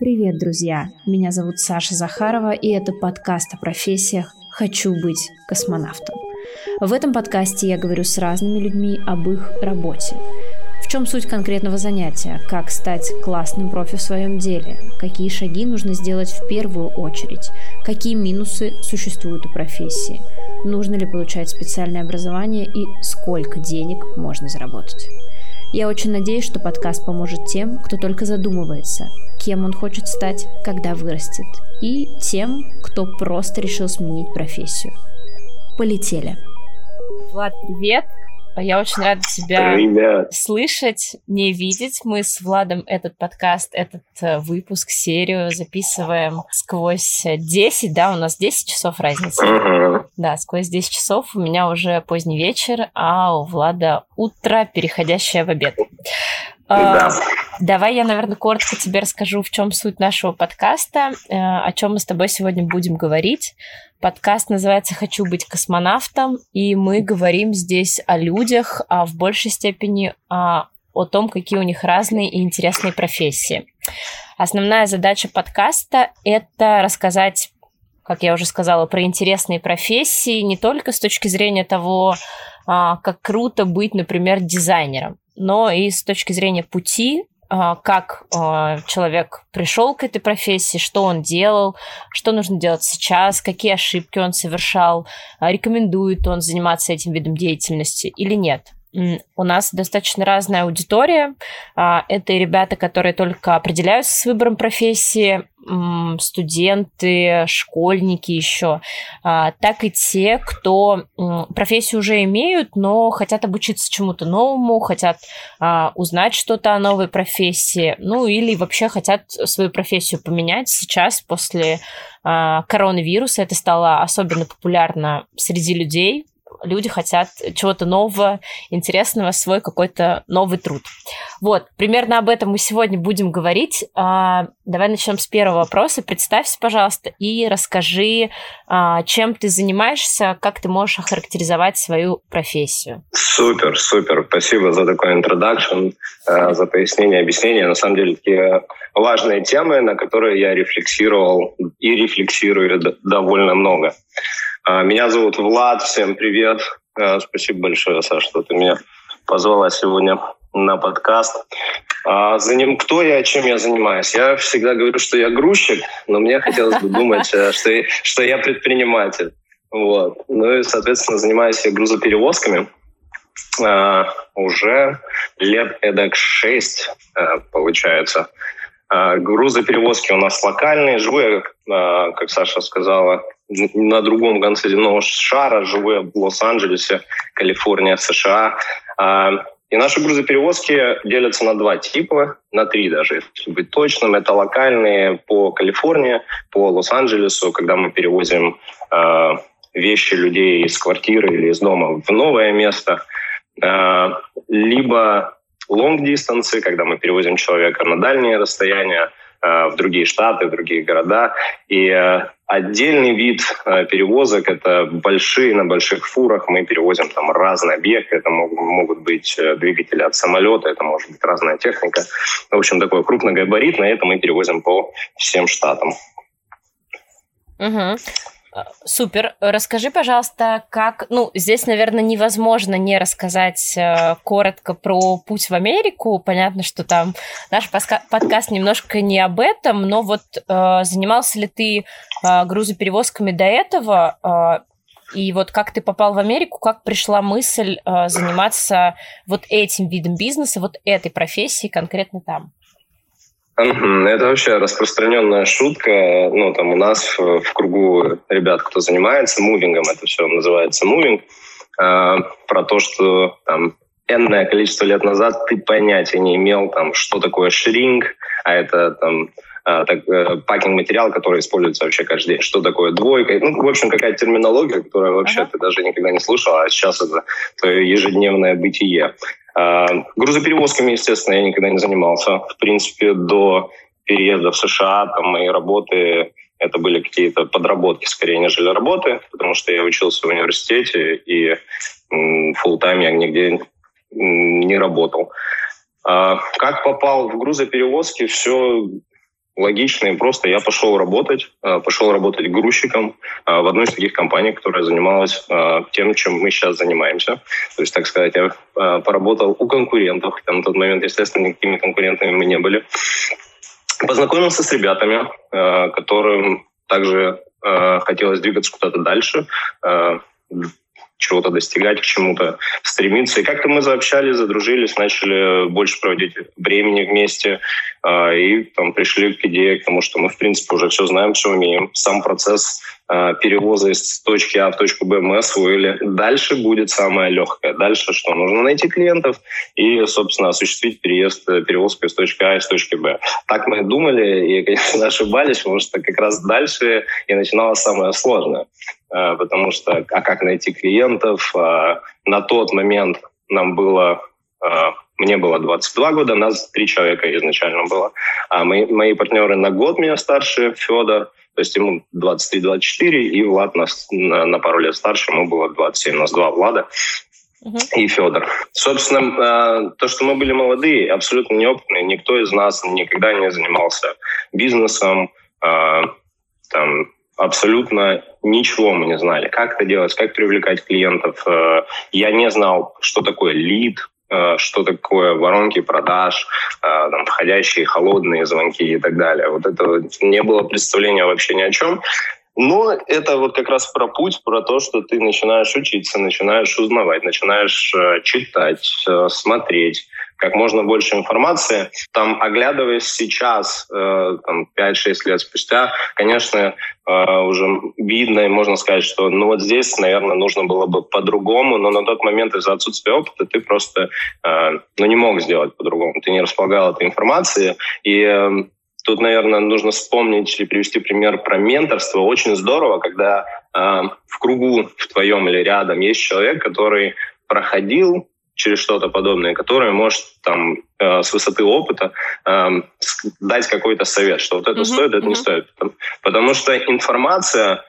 Привет, друзья! Меня зовут Саша Захарова, и это подкаст о профессиях «Хочу быть космонавтом». В этом подкасте я говорю с разными людьми об их работе. В чем суть конкретного занятия? Как стать классным профи в своем деле? Какие шаги нужно сделать в первую очередь? Какие минусы существуют у профессии? Нужно ли получать специальное образование и сколько денег можно заработать? Я очень надеюсь, что подкаст поможет тем, кто только задумывается, кем он хочет стать, когда вырастет, и тем, кто просто решил сменить профессию. Полетели. Влад, привет! Я очень рада тебя слышать, не видеть. Мы с Владом этот подкаст, этот выпуск, серию записываем сквозь 10, да, у нас 10 часов разница. Да, сквозь 10 часов у меня уже поздний вечер, а у Влада утро, переходящее в обед. Давай я, наверное, коротко тебе расскажу, в чем суть нашего подкаста, о чем мы с тобой сегодня будем говорить. Подкаст называется «Хочу быть космонавтом», и мы говорим здесь о людях, а в большей степени о том, какие у них разные и интересные профессии. Основная задача подкаста – это рассказать, как я уже сказала, про интересные профессии, не только с точки зрения того, как круто быть, например, дизайнером, но и с точки зрения пути, как человек пришел к этой профессии, что он делал, что нужно делать сейчас, какие ошибки он совершал, рекомендует он заниматься этим видом деятельности или нет. У нас достаточно разная аудитория. Это ребята, которые только определяются с выбором профессии, студенты, школьники еще, так и те, кто профессию уже имеют, но хотят обучиться чему-то новому, хотят узнать что-то о новой профессии, ну или вообще хотят свою профессию поменять. Сейчас, после коронавируса, это стало особенно популярно среди людей. Люди хотят чего-то нового, интересного, свой какой-то новый труд. Вот, примерно об этом мы сегодня будем говорить. Давай начнем с первого вопроса. Представься, пожалуйста, и расскажи, чем ты занимаешься, как ты можешь охарактеризовать свою профессию. Супер, супер. Спасибо за такой интродакшн, за пояснение, объяснение. На самом деле, такие важные темы, на которые я рефлексировал и рефлексирую довольно много. Меня зовут Влад, всем привет. Спасибо большое, Саш, что ты меня позвала сегодня на подкаст. Кто я, чем я занимаюсь? Я всегда говорю, что я грузчик, но мне хотелось бы думать, что я предприниматель. Вот. Ну и, соответственно, занимаюсь я грузоперевозками. Уже лет эдак 6 получается. Грузоперевозки у нас локальные. Живу я, как Саша сказала, на другом конце земного шара. Живу я в Лос-Анджелесе, Калифорния, США. И наши грузоперевозки делятся на два типа, на три даже, если быть точным. Это локальные по Калифорнии, по Лос-Анджелесу, когда мы перевозим вещи людей из квартиры или из дома в новое место. Либо long-дистансы, когда мы перевозим человека на дальние расстояния, в другие штаты, в другие города. И отдельный вид перевозок – это большие, на больших фурах мы перевозим там разный объект. Это могут быть двигатели от самолета, это может быть разная техника. В общем, такое крупногабаритное, это мы перевозим по всем штатам. Угу. Супер. Расскажи, пожалуйста, как... Ну, здесь, наверное, невозможно не рассказать коротко про путь в Америку. Понятно, что там наш подкаст немножко не об этом, но вот занимался ли ты грузоперевозками до этого? И вот как ты попал в Америку, как пришла мысль заниматься вот этим видом бизнеса, вот этой профессией конкретно там? Это вообще распространенная шутка, ну, там у нас в кругу ребят, кто занимается мувингом, это все называется мувинг, про то, что там энное количество лет назад ты понятия не имел, там, что такое шринг, а это там пакинг-материал, который используется вообще каждый день, что такое двойка, ну, в общем, какая-то терминология, которую вообще ты даже никогда не слышал, а сейчас это твое ежедневное бытие. Грузоперевозками, естественно, я никогда не занимался. В принципе, до переезда в США там, мои работы – это были какие-то подработки, скорее, нежели работы, потому что я учился в университете, и фулл-тайм я нигде не работал. Как попал в грузоперевозки, все логично и просто. Я пошел работать грузчиком в одну из таких компаний, которая занималась тем, чем мы сейчас занимаемся. То есть, так сказать, я поработал у конкурентов. Там, на тот момент, естественно, никакими конкурентами мы не были. Познакомился с ребятами, которым также хотелось двигаться куда-то дальше, чего-то достигать, к чему-то стремиться. И как-то мы заобщались, задружились, начали больше проводить времени вместе и там пришли к идее, к тому, что мы, в принципе, уже все знаем, все умеем. Сам процесс перевоза из точки А в точку Б мы освоили. Дальше будет самое легкое. Дальше что? Нужно найти клиентов и, собственно, осуществить перевозку из точки А и из точки Б. Так мы думали и, конечно, ошибались, потому что как раз дальше и начиналось самое сложное. Потому что, а как найти клиентов? На тот момент мне было 22 года, нас 3 человека изначально было. А мои партнеры на год меня старше, Федор, то есть ему 23-24, и Влад нас на пару лет старше, ему было 27, нас 2 Влада. И Федор. Собственно, то, что мы были молодые, абсолютно неопытные, никто из нас никогда не занимался бизнесом, там, абсолютно ничего мы не знали. Как это делать, как привлекать клиентов. Я не знал, что такое лид, что такое воронки продаж, там, входящие, холодные звонки и так далее. Вот это не было представления вообще ни о чем. Но это вот как раз про путь, про то, что ты начинаешь учиться, начинаешь узнавать, начинаешь читать, смотреть. Как можно больше информации, там, оглядываясь сейчас, там, 5-6 лет спустя, конечно, уже видно и можно сказать, что ну вот здесь, наверное, нужно было бы по-другому, но на тот момент из-за отсутствия опыта ты просто не мог сделать по-другому, ты не располагал этой информацией, и тут, наверное, нужно вспомнить и привести пример про менторство. Очень здорово, когда в кругу в твоем или рядом есть человек, который проходил через что-то подобное, которое может там с высоты опыта дать какой-то совет, что вот это стоит, это не стоит. Потому что информация,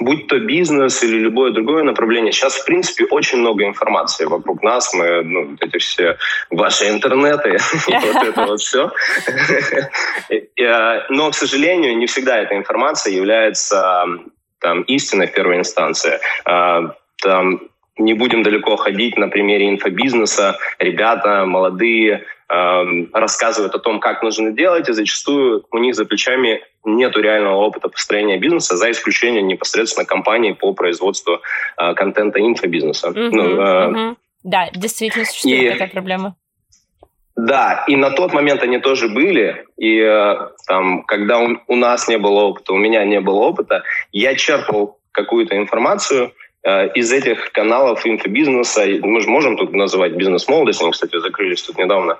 будь то бизнес или любое другое направление, сейчас, в принципе, очень много информации вокруг нас, мы, эти все ваши интернеты, вот это вот все. Но, к сожалению, не всегда эта информация является истиной в первой инстанции. Не будем далеко ходить на примере инфобизнеса. Ребята молодые рассказывают о том, как нужно делать, и зачастую у них за плечами нет реального опыта построения бизнеса, за исключением непосредственно компаний по производству контента инфобизнеса. Да, действительно существует такая проблема. Да, и на тот момент они тоже были, и там, когда у нас не было опыта, у меня не было опыта, я черпал какую-то информацию из этих каналов инфобизнеса, мы же можем тут называть бизнес-молодость, они, кстати, закрылись тут недавно.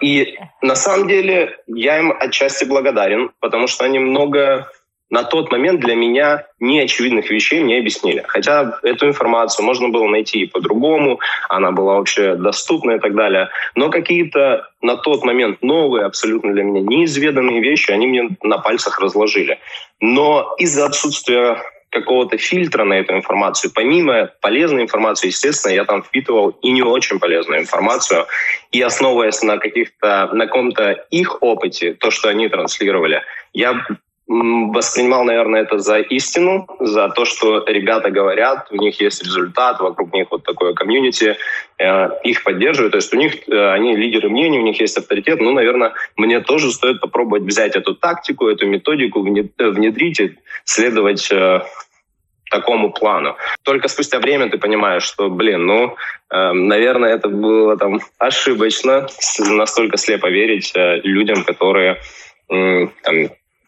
И на самом деле я им отчасти благодарен, потому что они много на тот момент для меня неочевидных вещей мне объяснили. Хотя эту информацию можно было найти и по-другому, она была вообще доступна и так далее. Но какие-то на тот момент новые, абсолютно для меня неизведанные вещи, они мне на пальцах разложили. Но из-за отсутствия какого-то фильтра на эту информацию. Помимо полезной информации, естественно, я там впитывал и не очень полезную информацию. И основываясь на каком-то их опыте, то, что они транслировали, я воспринимал, наверное, это за истину, за то, что ребята говорят, у них есть результат, вокруг них вот такое комьюнити, их поддерживают, то есть у них они лидеры мнений, у них есть авторитет, наверное, мне тоже стоит попробовать взять эту тактику, эту методику, внедрить и следовать такому плану. Только спустя время ты понимаешь, что, наверное, это было там ошибочно, настолько слепо верить людям, которые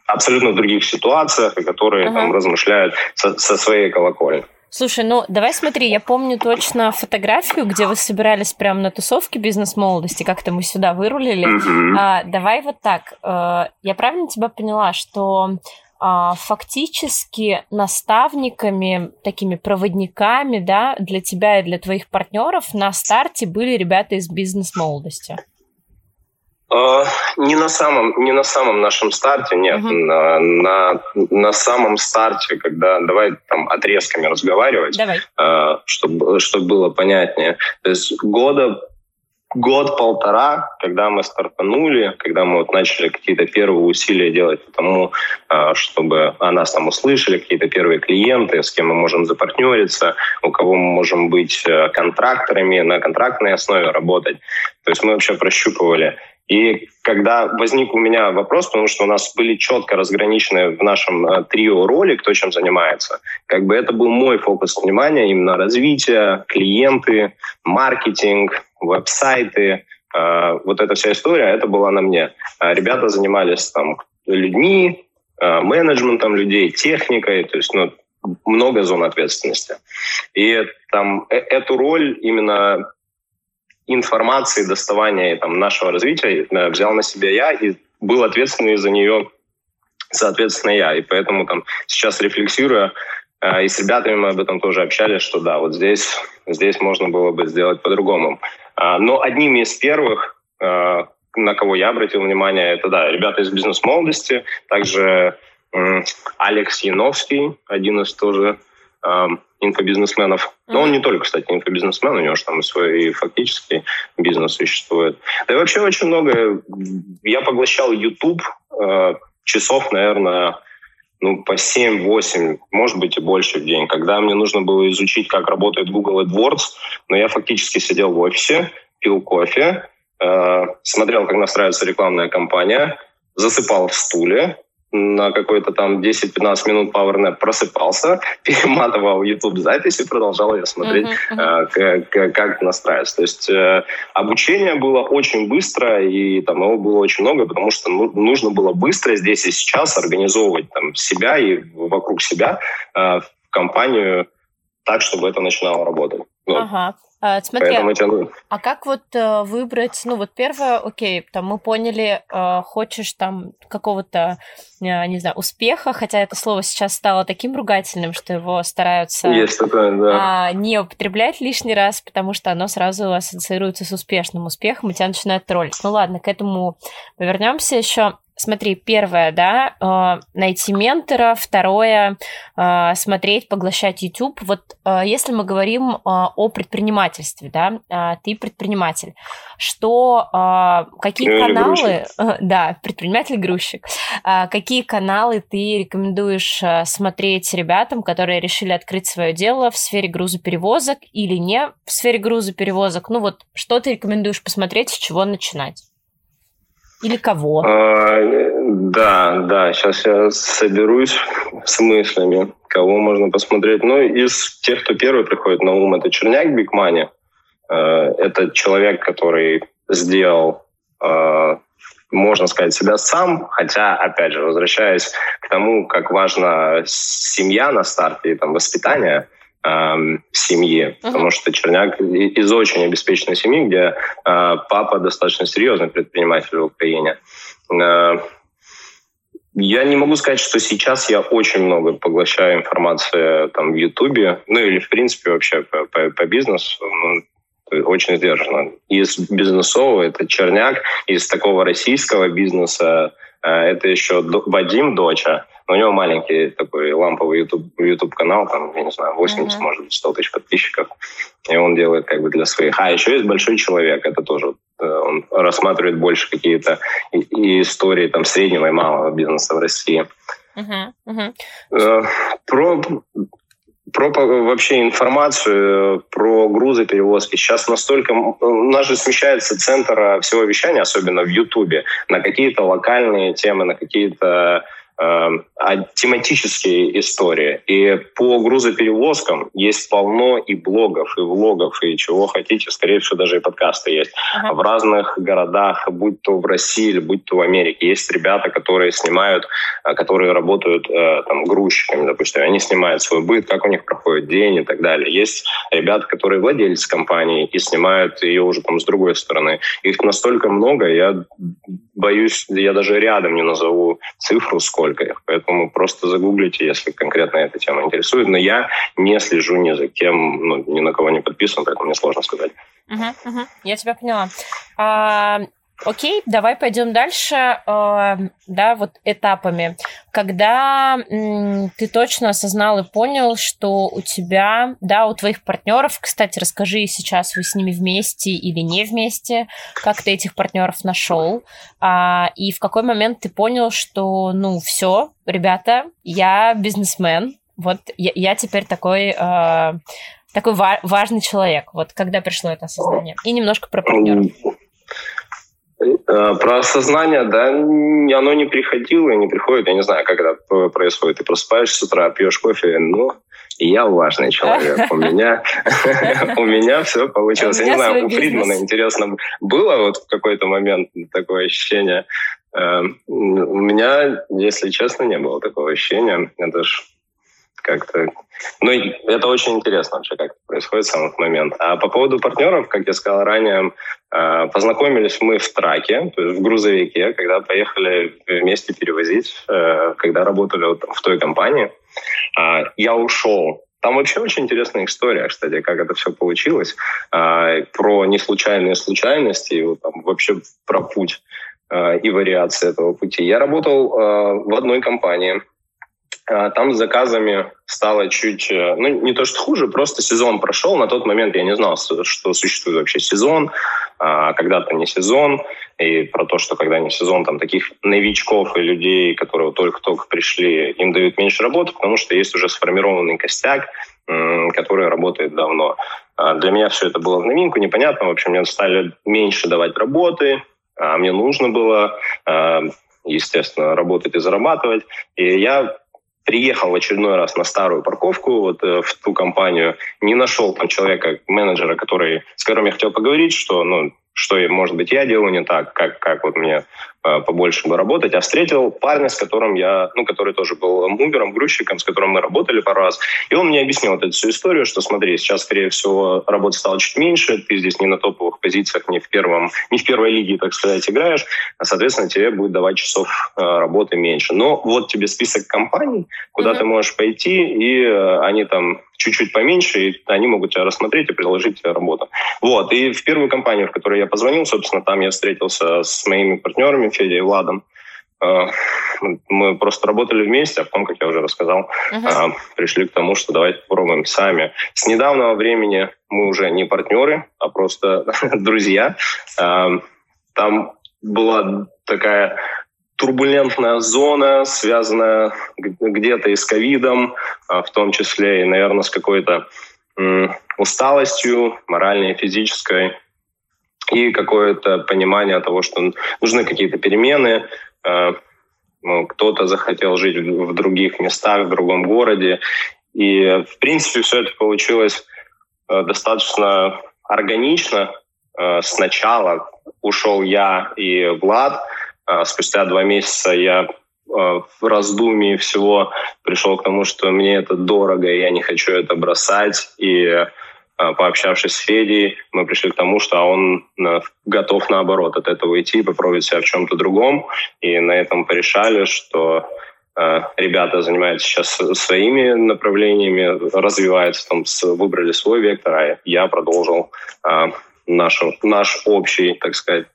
абсолютно в других ситуациях, которые там размышляют со своей колокольни. Слушай, давай смотри, я помню точно фотографию, где вы собирались прямо на тусовке бизнес-молодости, как-то мы сюда вырулили. Давай вот так, я правильно тебя поняла, что фактически наставниками, такими проводниками, да, для тебя и для твоих партнеров на старте были ребята из бизнес-молодости? Не на самом нашем старте, нет. На самом старте, когда давай там отрезками разговаривать, чтобы было понятнее. То есть года год-полтора, когда мы стартанули, когда мы вот начали какие-то первые усилия делать по тому, чтобы о нас там услышали, какие-то первые клиенты, с кем мы можем запартнериться, у кого мы можем быть контракторами, на контрактной основе работать. То есть мы вообще прощупывали. И когда возник у меня вопрос, потому что у нас были четко разграничены в нашем трио роли, кто чем занимается, как бы это был мой фокус внимания именно развитие, клиенты, маркетинг, веб-сайты, вот эта вся история, это была на мне. Ребята занимались там людьми, менеджментом людей, техникой, то есть много зон ответственности. И там эту роль именно информации, доставания там, нашего развития взял на себя я и был ответственный за нее, соответственно, я. И поэтому там, сейчас рефлексируя, и с ребятами мы об этом тоже общались, что да, вот здесь можно было бы сделать по-другому. Но одним из первых, на кого я обратил внимание, это да, ребята из бизнес-молодости, также Алекс Яновский, один из тоже инфобизнесменов. Но он не только, кстати, инфобизнесмен, у него же там свой фактический бизнес существует. Да и вообще очень много. Я поглощал YouTube часов, наверное, по 7-8, может быть, и больше в день, когда мне нужно было изучить, как работает Google AdWords, но я фактически сидел в офисе, пил кофе, смотрел, как настраивается рекламная кампания, засыпал в стуле, на какой-то там 10-15 минут PowerNap просыпался, перематывал YouTube-запись и продолжал я смотреть, как настраиваться. То есть обучение было очень быстро, и там его было очень много, потому что нужно было быстро здесь и сейчас организовывать там, себя и вокруг себя в компанию так, чтобы это начинало работать. Смотри, а как вот выбрать, первое, окей, там мы поняли, хочешь там какого-то, не знаю, успеха, хотя это слово сейчас стало таким ругательным, что его стараются не употреблять лишний раз, потому что оно сразу ассоциируется с успешным успехом, и тебя начинает троллить. К этому повернемся еще. Смотри, первое, да, найти ментора, второе, смотреть, поглощать YouTube. Вот если мы говорим о предпринимательстве, да, ты предприниматель, что, какие каналы... Да, предприниматель-грузчик. Какие каналы ты рекомендуешь смотреть ребятам, которые решили открыть свое дело в сфере грузоперевозок или не в сфере грузоперевозок? Что ты рекомендуешь посмотреть, с чего начинать? Или кого? Да, сейчас я соберусь с мыслями, кого можно посмотреть. Из тех, кто первый приходит на ум, это Черняк Big Money. Это человек, который сделал, можно сказать, себя сам, хотя, опять же, возвращаясь к тому, как важна семья на старте и там, воспитание семьи, потому что Черняк из очень обеспеченной семьи, где папа достаточно серьезный предприниматель в Украине. Я не могу сказать, что сейчас я очень много поглощаю информации там, в Ютубе, или в принципе вообще по бизнесу, очень сдержанно. Из бизнесового это Черняк, из такого российского бизнеса это еще Вадим, доча. У него маленький такой ламповый YouTube-канал, там, я не знаю, 80, может быть, 100 тысяч подписчиков. И он делает как бы для своих. А еще есть большой человек, это тоже он рассматривает больше какие-то и истории там, среднего и малого бизнеса в России. Про вообще информацию про грузоперевозки. Сейчас настолько... У нас же смещается центр всего вещания, особенно в Ютубе, на какие-то локальные темы, на какие-то тематические истории. И по грузоперевозкам есть полно и блогов, и влогов, и чего хотите. Скорее всего, даже и подкасты есть. В разных городах, будь то в России или будь то в Америке, есть ребята, которые снимают, которые работают там, грузчиками, допустим. Они снимают свой быт, как у них проходит день и так далее. Есть ребята, которые владельцы компании и снимают ее уже там с другой стороны. Их настолько много, я боюсь, я даже рядом не назову цифру, сколько их. Поэтому просто загуглите, если конкретно эта тема интересует. Но я не слежу ни за кем, ни на кого не подписан, поэтому мне сложно сказать. Я тебя поняла. Окей, давай пойдем дальше, этапами. когда ты точно осознал и понял, что у тебя, да, у твоих партнеров, кстати, расскажи сейчас, вы с ними вместе или не вместе, как ты этих партнеров нашел, и в какой момент ты понял, что, ну, все, ребята, я бизнесмен, вот я теперь такой важный человек, вот когда пришло это осознание, и немножко про партнеров. Про осознание, да, оно не приходило и не приходит. Я не знаю, как это происходит. Ты просыпаешься с утра, пьешь кофе, но я важный человек. У меня все получилось. Я не знаю, у Фридмана, интересно, было вот в какой-то момент такое ощущение. У меня, если честно, не было такого ощущения. Это ж как-то... Ну, это очень интересно вообще, как это происходит в самый момент. А по поводу партнеров, как я сказал ранее, познакомились мы в траке, то есть в грузовике, когда поехали вместе перевозить, когда работали вот в той компании. Я ушел. Там вообще очень интересная история, кстати, как это все получилось. Про неслучайные случайности и вот там вообще про путь и вариации этого пути. Я работал в одной компании. Там с заказами стало чуть... Ну, не то, что хуже, просто сезон прошел. На тот момент я не знал, что существует вообще сезон, когда-то не сезон. И про то, что когда не сезон, там таких новичков и людей, которые только-только пришли, им дают меньше работы, потому что есть уже сформированный костяк, который работает давно. Для меня все это было в новинку, непонятно. В общем, мне стали меньше давать работы, а мне нужно было, естественно, работать и зарабатывать. И я... Приехал в очередной раз на старую парковку, вот в ту компанию, не нашел там человека, менеджера, с которым я хотел поговорить, что, может быть, я делаю не так, как вот мне побольше бы работать. А встретил парня, с которым который тоже был мувером, грузчиком, с которым мы работали пару раз. И он мне объяснил вот эту всю историю, что смотри, сейчас, скорее всего, работы стало чуть меньше, ты здесь не на топовых позициях, не в первой лиге, так сказать, играешь, а, соответственно, тебе будет давать часов работы меньше. Но вот тебе список компаний, куда ты можешь пойти, и они там чуть-чуть поменьше, и они могут тебя рассмотреть и предложить тебе работу. Вот, и в первую компанию, в которую я позвонил, собственно, там я встретился с моими партнерами, Федей и Владом. Мы просто работали вместе, а потом, как я уже рассказал, пришли к тому, что давайте попробуем сами. С недавнего времени мы уже не партнеры, а просто друзья. Там была такая... турбулентная зона, связанная где-то и с ковидом, в том числе и, наверное, с какой-то усталостью моральной и физической, и какое-то понимание того, что нужны какие-то перемены. Кто-то захотел жить в других местах, в другом городе. И, в принципе, все это получилось достаточно органично. Сначала ушел я и Влад. Спустя 2 месяца я в раздумии всего пришел к тому, что мне это дорого, и я не хочу это бросать. И пообщавшись с Федей, мы пришли к тому, что он готов, наоборот, от этого идти, попробовать себя в чем-то другом. И на этом порешали, что ребята занимаются сейчас своими направлениями, развиваются, там, выбрали свой вектор, а я продолжил... Наш общий, так сказать,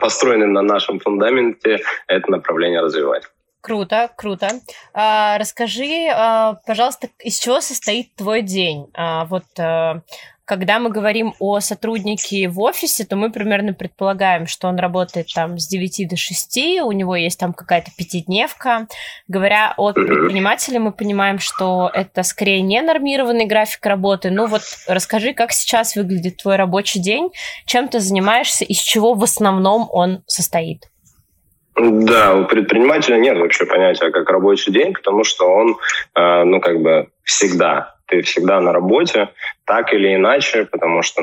построенный на нашем фундаменте, это направление развивать. Круто, круто. Расскажи, пожалуйста, из чего состоит твой день? Вот когда мы говорим о сотруднике в офисе, то мы примерно предполагаем, что он работает там с 9 до 6, у него есть там какая-то 5-дневка. Говоря о предпринимателе, мы понимаем, что это скорее не нормированный график работы. Ну вот расскажи, как сейчас выглядит твой рабочий день, чем ты занимаешься, из чего в основном он состоит? Да, у предпринимателя нет вообще понятия, как рабочий день, потому что он, всегда... Ты всегда на работе, так или иначе, потому что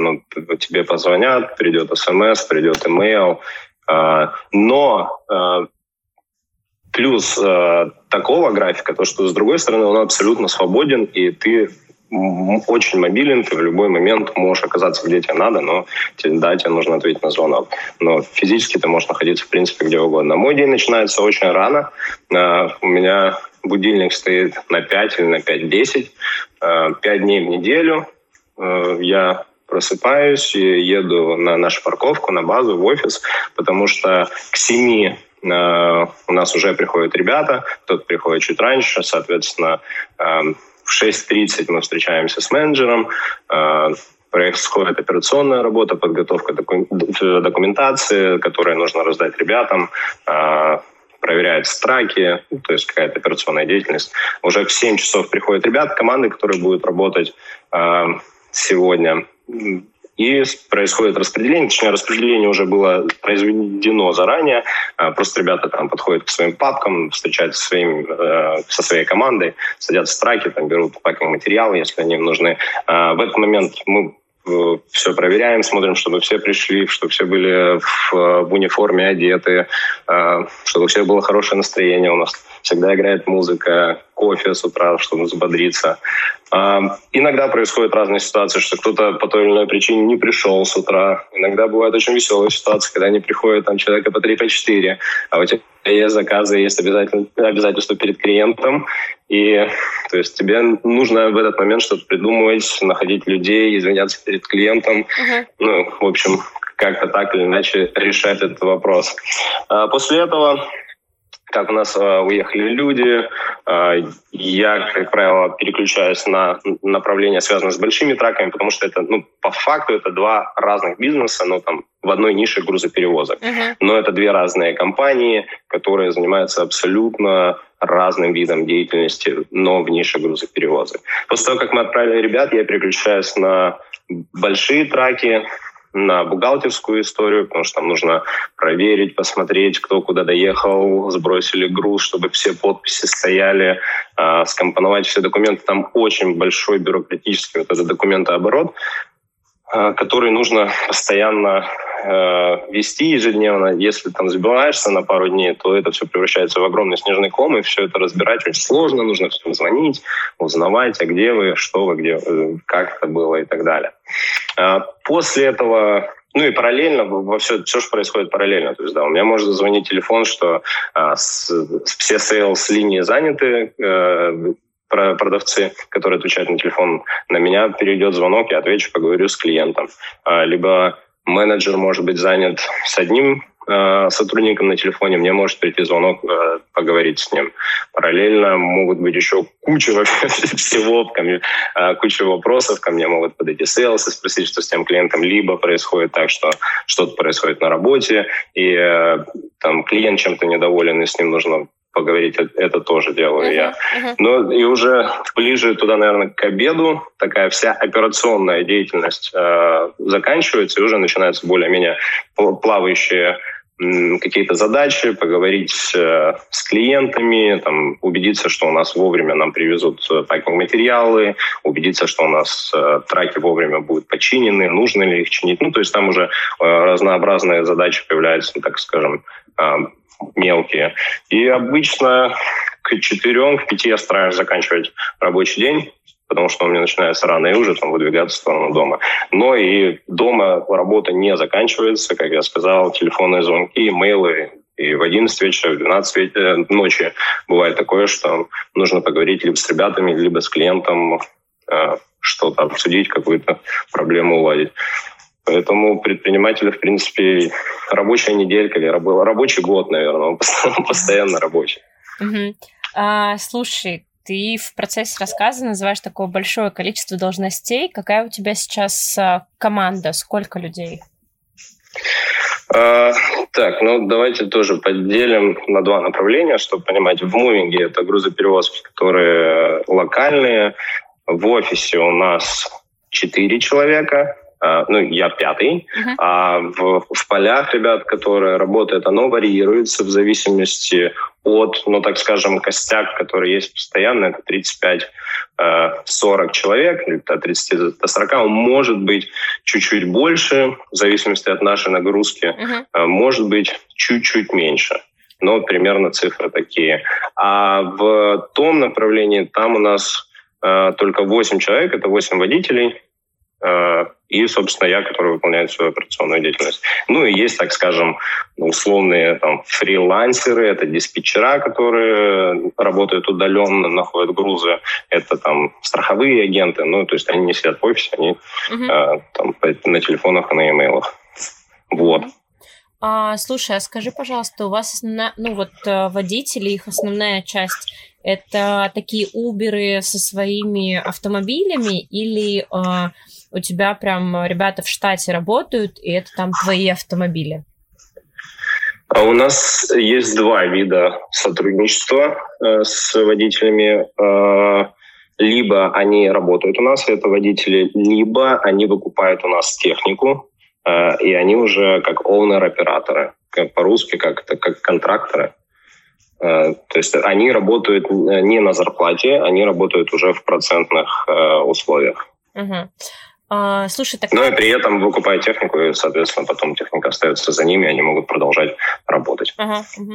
тебе позвонят, придет смс, придет имейл. Но плюс такого графика, то что с другой стороны он абсолютно свободен, и ты очень мобилен, ты в любой момент можешь оказаться, где тебе надо, но тебе нужно ответить на звонок. Но физически ты можешь находиться, в принципе, где угодно. Мой день начинается очень рано. У меня будильник стоит на 5 или на 5:10. 5 дней в неделю я просыпаюсь и еду на нашу парковку, на базу, в офис, потому что к 7 у нас уже приходят ребята, кто-то приходит чуть раньше, соответственно, в 6:30 мы встречаемся с менеджером, происходит операционная работа, подготовка документации, которую нужно раздать ребятам, проверяются траки, то есть какая-то операционная деятельность. Уже в 7 часов приходят ребята, команды, которые будут работать сегодня. И происходит распределение, точнее, распределение уже было произведено заранее, просто ребята там подходят к своим папкам, встречаются со своей командой, садятся в траки, там берут пакинг-материалы, если они им нужны. В этот момент мы все проверяем, смотрим, чтобы все пришли, чтобы все были в униформе одеты, чтобы у всех было хорошее настроение. У нас всегда играет музыка, кофе с утра, чтобы взбодриться. Иногда происходят разные ситуации, что кто-то по той или иной причине не пришел с утра. Иногда бывают очень веселые ситуации, когда не приходят там человека по 3-4, а у тебя есть заказы, есть обязательства перед клиентом. И то есть тебе нужно в этот момент что-то придумывать, находить людей, извиняться перед клиентом. Ну, в общем, как-то так или иначе решать этот вопрос. После этого, как у нас уехали люди, я, как правило, переключаюсь на направление, связанное с большими траками, потому что это, ну, по факту это два разных бизнеса, но там в одной нише грузоперевозок. Но это две разные компании, которые занимаются абсолютно разным видом деятельности, но в нише грузоперевозок. После того, как мы отправили ребят, я переключаюсь на большие траки, на бухгалтерскую историю, потому что там нужно проверить, посмотреть, кто куда доехал, сбросили груз, чтобы все подписи стояли, скомпоновать все документы. Там очень большой бюрократический вот этот документооборот, который нужно постоянно вести ежедневно. Если там забиваешься на пару дней, то это все превращается в огромный снежный ком, и все это разбирать очень сложно. Нужно всем звонить, узнавать, а где вы, что вы, где, как это было и так далее. После этого, ну и параллельно, все, что происходит параллельно. То есть, да, у меня может зазвонить телефон, что все сейлс-линии заняты, продавцы, которые отвечают на телефон, на меня перейдет звонок, я отвечу, поговорю с клиентом. Либо менеджер может быть занят с одним сотрудником на телефоне, мне может прийти звонок, поговорить с ним. Параллельно могут быть еще куча всего, куча вопросов, ко мне могут подойти сейлсы, спросить, что с тем клиентом, либо происходит так, что что-то происходит на работе, и там клиент чем-то недоволен, и с ним нужно поговорить, это тоже делаю я. Но и уже ближе туда, наверное, к обеду такая вся операционная деятельность заканчивается, и уже начинаются более-менее плавающие какие-то задачи, поговорить с клиентами, там, убедиться, что у нас вовремя нам привезут пакинг-материалы, убедиться, что у нас траки вовремя будут починены, нужно ли их чинить. Ну, то есть там уже разнообразные задачи появляются, так скажем, мелкие. И обычно к 4-5 я стараюсь заканчивать рабочий день, потому что у меня начинается рано и уже там выдвигаться в сторону дома. Но и дома работа не заканчивается, как я сказал, телефонные звонки, имейлы. И в 11 вечера, в 12 ночи бывает такое, что нужно поговорить либо с ребятами, либо с клиентом, что-то обсудить, какую-то проблему уладить. Поэтому предприниматели, в принципе, рабочая неделька или рабочий год, наверное, он постоянно рабочий. Слушай, ты в процессе рассказа называешь такое большое количество должностей. Какая у тебя сейчас команда? Сколько людей? Так, ну давайте тоже поделим на два направления, чтобы понимать. В мувинге это грузоперевозки, которые локальные. В офисе у нас 4 человека. Ну, я 5-й, а в полях ребят, которые работают, оно варьируется в зависимости от, ну, так скажем, костяк, который есть постоянно, это 35-40 человек, от 30 до 40, он может быть чуть-чуть больше, в зависимости от нашей нагрузки, может быть чуть-чуть меньше. Но примерно цифры такие. А в том направлении там у нас только 8 человек, это 8 водителей, и, собственно, я, который выполняет свою операционную деятельность. Ну и есть, так скажем, условные там фрилансеры, это диспетчера, которые работают удаленно, находят грузы, это там страховые агенты, ну, то есть они не сидят в офисе, они там на телефонах и на имейлах. Вот. Слушай, а скажи, пожалуйста, у вас основная, ну вот водители, их основная часть, это такие уберы со своими автомобилями или у тебя прям ребята в штате работают, и это там твои автомобили? А у нас есть два вида сотрудничества с водителями. Либо они работают у нас, это водители, либо они выкупают у нас технику, и они уже как оунер-операторы, как по-русски как-то, как контракторы. То есть они работают не на зарплате, они работают уже в процентных условиях. Угу. Слушай, так... Но и при этом выкупая технику, и, соответственно, потом техника остается за ними, они могут продолжать работать. Ага, угу.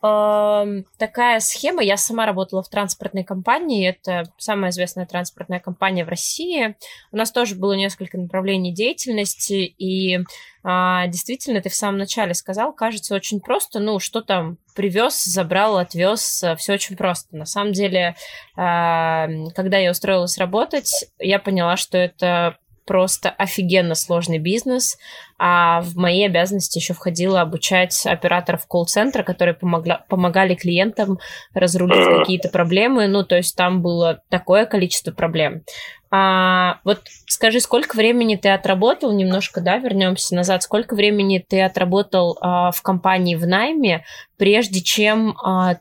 Такая схема, я сама работала в транспортной компании, это самая известная транспортная компания в России. У нас тоже было несколько направлений деятельности, и действительно, ты в самом начале сказал, кажется, очень просто, ну, что там, привез, забрал, отвез, все очень просто. На самом деле, когда я устроилась работать, я поняла, что это... просто офигенно сложный бизнес, а в мои обязанности еще входило обучать операторов колл-центра, которые помогали клиентам разрулить какие-то проблемы, ну, то есть там было такое количество проблем. Вот скажи, сколько времени ты отработал, немножко, да, вернемся назад, сколько времени ты отработал в компании в найме, прежде чем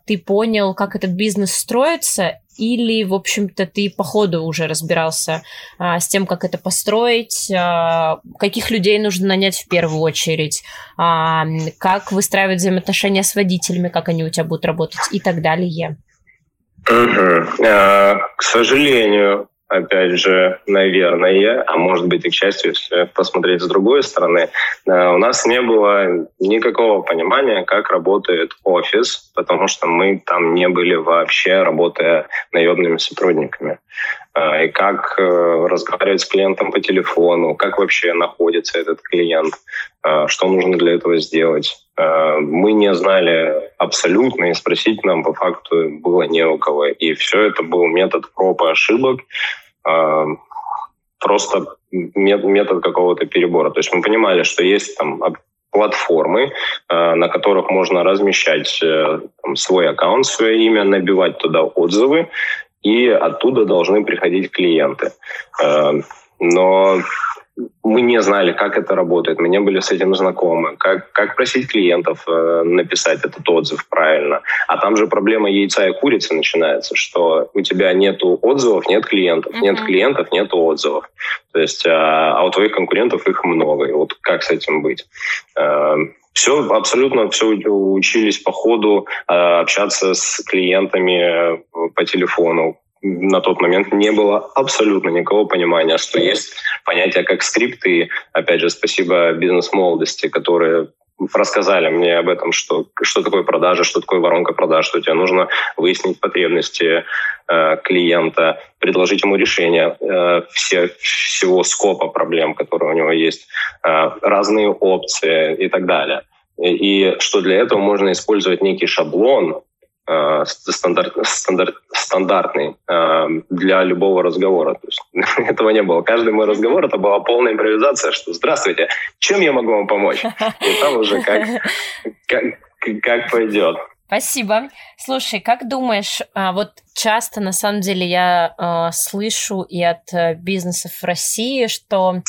ты понял, как этот бизнес строится, или, в общем-то, ты по ходу уже разбирался с тем, как это построить, каких людей нужно нанять в первую очередь, как выстраивать взаимоотношения с водителями, как они у тебя будут работать и так далее. К сожалению, опять же, наверное, а может быть и к счастью, если посмотреть с другой стороны, у нас не было никакого понимания, как работает офис, потому что мы там не были вообще, работая наемными сотрудниками. И как разговаривать с клиентом по телефону, как вообще находится этот клиент, что нужно для этого сделать. Мы не знали абсолютно, и спросить нам по факту было не у кого. И все это был метод проб и ошибок, просто метод какого-то перебора. То есть мы понимали, что есть там платформы, на которых можно размещать там свой аккаунт, свое имя, набивать туда отзывы, и оттуда должны приходить клиенты. Но мы не знали, как это работает, мы не были с этим знакомы, как просить клиентов написать этот отзыв правильно. А там же проблема яйца и курицы начинается, что у тебя нет отзывов, нет клиентов, нет клиентов, нет отзывов. То есть, а у твоих конкурентов их много, и вот как с этим быть? Все, абсолютно все учились по ходу, общаться с клиентами по телефону. На тот момент не было абсолютно никакого понимания, что есть понятие как скрипты. Опять же, спасибо бизнес-молодости, которые рассказали мне об этом, что такое продажи, что такое воронка продаж, что тебе нужно выяснить потребности клиента, предложить ему решение всего скопа проблем, которые у него есть, разные опции и так далее. И что для этого можно использовать некий шаблон, стандартный для любого разговора. То есть, этого не было. Каждый мой разговор это была полная импровизация, что «Здравствуйте, чем я могу вам помочь?» И там уже как пойдет. Спасибо. Слушай, как думаешь, вот часто на самом деле я слышу и от бизнесов в России, что...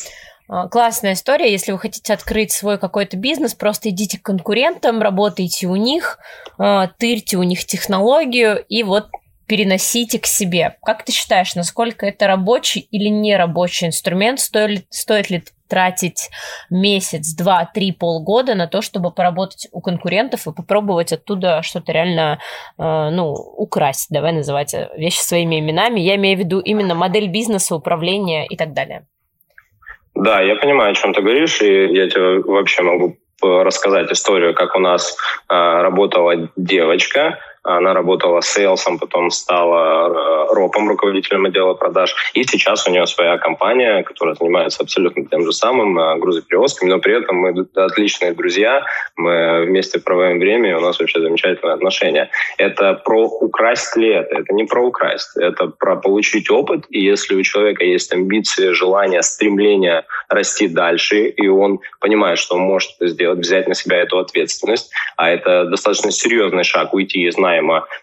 Классная история, если вы хотите открыть свой какой-то бизнес, просто идите к конкурентам, работайте у них, тырьте у них технологию и вот переносите к себе. Как ты считаешь, насколько это рабочий или нерабочий инструмент? Стоит ли тратить месяц, два, три, полгода на то, чтобы поработать у конкурентов и попробовать оттуда что-то реально, украсть, давай называть вещи своими именами? Я имею в виду именно модель бизнеса, управления и так далее. Да, я понимаю, о чем ты говоришь, и я тебе вообще могу рассказать историю, как у нас работала девочка, Она работала сейлсом, потом стала ропом, руководителем отдела продаж. И сейчас у нее своя компания, которая занимается абсолютно тем же самым, грузоперевозками. Но при этом мы отличные друзья, мы вместе проводим время, и у нас вообще замечательные отношения. Это про украсть лето, это не про украсть, это про получить опыт. И если у человека есть амбиции, желание, стремление расти дальше, и он понимает, что он может это сделать, взять на себя эту ответственность, а это достаточно серьезный шаг, уйти из найма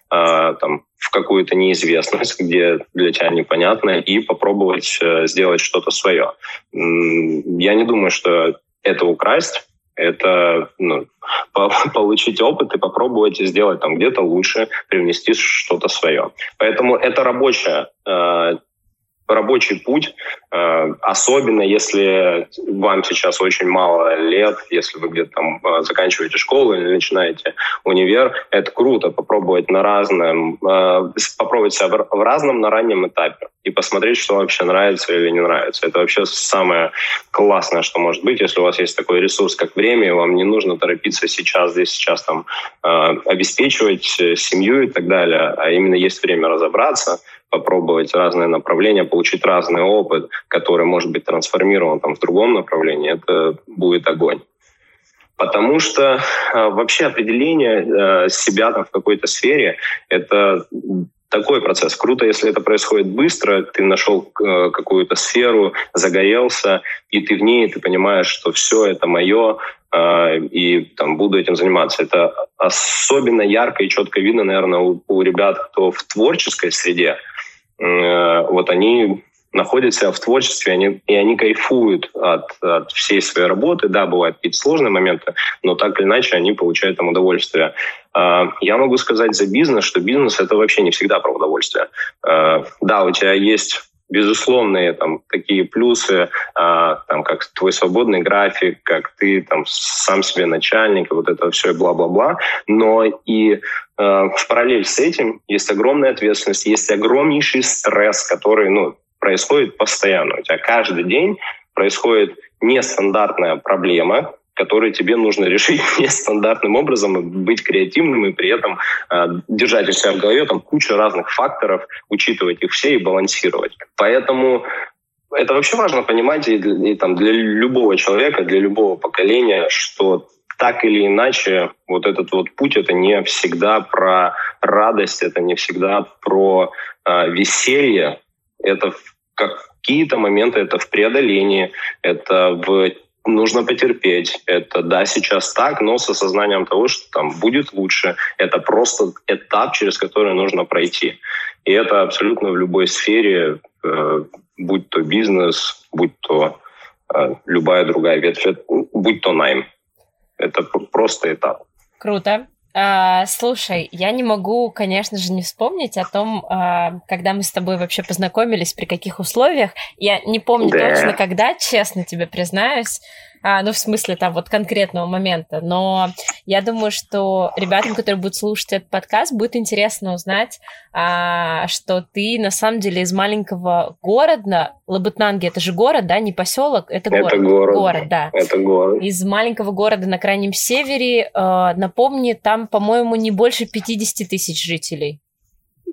в какую-то неизвестность, где для тебя непонятно, и попробовать сделать что-то свое. Я не думаю, что это украсть, это получить опыт и попробовать сделать там где-то лучше, привнести что-то свое. Поэтому это рабочий путь, особенно если вам сейчас очень мало лет, если вы где-то там заканчиваете школу или начинаете универ, это круто попробовать попробовать себя в разном на раннем этапе и посмотреть, что вообще нравится или не нравится. Это вообще самое классное, что может быть, если у вас есть такой ресурс, как время, и вам не нужно торопиться сейчас обеспечивать семью и так далее, а именно есть время разобраться, попробовать разные направления, получить разный опыт, который может быть трансформирован в другом направлении, это будет огонь. Потому что вообще определение себя в какой-то сфере – это такой процесс. Круто, если это происходит быстро, ты нашел какую-то сферу, загорелся, и ты в ней, ты понимаешь, что все это мое, и буду этим заниматься. Это особенно ярко и четко видно, наверное, у ребят, кто в творческой среде. Вот они находят себя в творчестве, и они кайфуют от всей своей работы. Да, бывают какие-то сложные моменты, но так или иначе они получают там удовольствие. Я могу сказать за бизнес, что бизнес – это вообще не всегда про удовольствие. Да, у тебя есть безусловные такие плюсы, как твой свободный график, как ты сам себе начальник, вот это все и бла-бла-бла. Но и в параллель с этим есть огромная ответственность, есть огромнейший стресс, который происходит постоянно. У тебя каждый день происходит нестандартная проблема, которые тебе нужно решить нестандартным образом, быть креативным и при этом держать у себя в голове кучу разных факторов, учитывать их все и балансировать. Поэтому это вообще важно понимать и для любого человека, для любого поколения, что так или иначе вот этот путь — это не всегда про радость, это не всегда про веселье, это в какие-то моменты, это в преодолении, это в нужно потерпеть. Это да, сейчас так, но с осознанием того, что будет лучше. Это просто этап, через который нужно пройти. И это абсолютно в любой сфере, будь то бизнес, будь то любая другая ветвь, будь то найм. Это просто этап. Круто. Слушай, я не могу, конечно же, не вспомнить о том, когда мы с тобой вообще познакомились, при каких условиях. Я не помню точно, когда, честно тебе признаюсь. В смысле, конкретного момента. Но я думаю, что ребятам, которые будут слушать этот подкаст, будет интересно узнать, что ты, на самом деле, из маленького города, Лабутнанги, это же город, да, не поселок, это город. Это город. Из маленького города на крайнем севере, напомни, там, по-моему, не больше 50 тысяч жителей.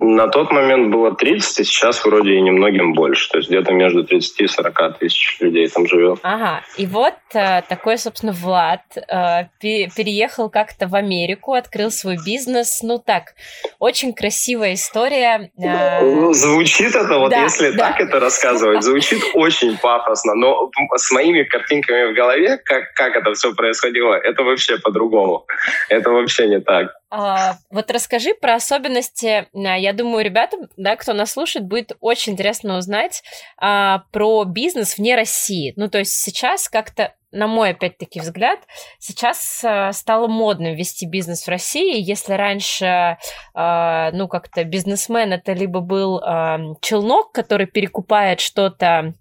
На тот момент было 30, и сейчас вроде и немногим больше. То есть где-то между 30 и 40 тысяч людей там живет. Ага, и вот такой, собственно, Влад переехал как-то в Америку, открыл свой бизнес. Очень красивая история. Звучит это, так это рассказывать, звучит очень пафосно. Но с моими картинками в голове, как это все происходило, это вообще по-другому. Это вообще не так. Расскажи про особенности, я думаю, ребятам, кто нас слушает, будет очень интересно узнать про бизнес вне России. То есть сейчас как-то, на мой, опять-таки, взгляд, сейчас стало модным вести бизнес в России. Если раньше, бизнесмен это либо был челнок, который перекупает что-то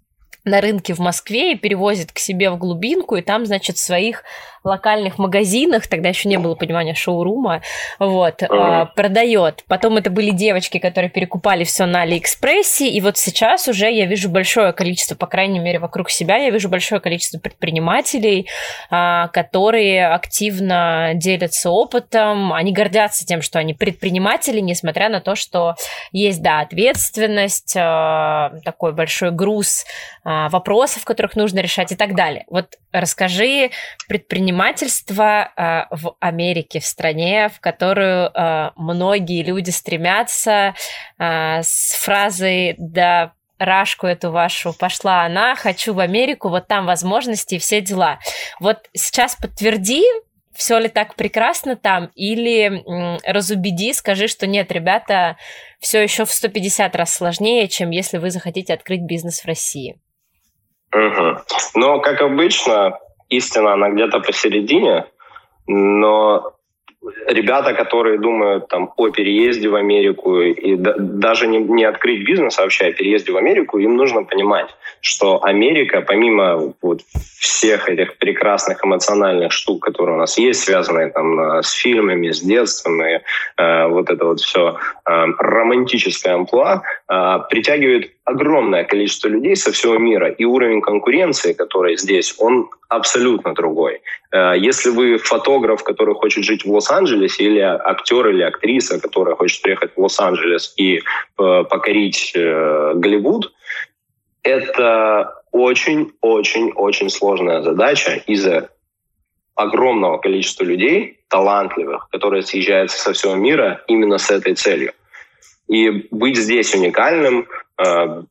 на рынке в Москве и перевозит к себе в глубинку, и там, значит, в своих локальных магазинах, тогда еще не было понимания шоурума, вот, продает. Потом это были девочки, которые перекупали все на Алиэкспрессе, и вот сейчас уже я вижу большое количество, по крайней мере, вокруг себя, я вижу большое количество предпринимателей, которые активно делятся опытом, они гордятся тем, что они предприниматели, несмотря на то, что есть, да, ответственность, такой большой груз вопросов, которых нужно решать и так далее. Вот расскажи предпринимательство в Америке, в стране, в которую многие люди стремятся, с фразой «да рашку эту вашу пошла она, хочу в Америку, вот там возможности и все дела». Вот сейчас подтверди, все ли так прекрасно там, или разубеди, скажи, что нет, ребята, все еще в 150 раз сложнее, чем если вы захотите открыть бизнес в России. Угу. Но, как обычно, истина, она где-то посередине, но ребята, которые думают там, о переезде в Америку, и даже не открыть бизнес, а вообще о переезде в Америку, им нужно понимать, что Америка, помимо вот, всех этих прекрасных эмоциональных штук, которые у нас есть, связанные там, с фильмами, с детством, и вот это вот все романтическое амплуа, притягивает огромное количество людей со всего мира, и уровень конкуренции, который здесь, он абсолютно другой. Если вы фотограф, который хочет жить в Лос-Анджелесе, или актер или актриса, которая хочет приехать в Лос-Анджелес и покорить Голливуд, это очень-очень-очень сложная задача из-за огромного количества людей, талантливых, которые съезжаются со всего мира именно с этой целью. И быть здесь уникальным,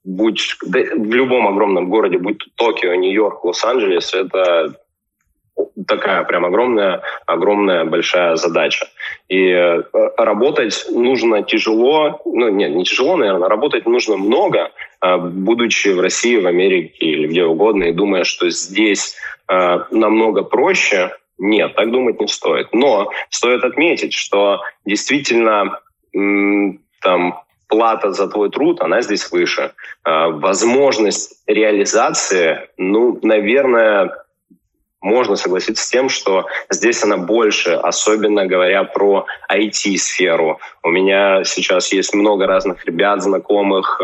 будь в любом огромном городе, будь то Токио, Нью-Йорк, Лос-Анджелес, это такая прям огромная большая задача. И работать нужно тяжело, не тяжело, наверное, работать нужно много, будучи в России, в Америке или где угодно, и думая, что здесь намного проще, нет, так думать не стоит. Но стоит отметить, что действительно там плата за твой труд, она здесь выше. Возможность реализации, наверное, можно согласиться с тем, что здесь она больше, особенно говоря про IT-сферу. У меня сейчас есть много разных ребят, знакомых.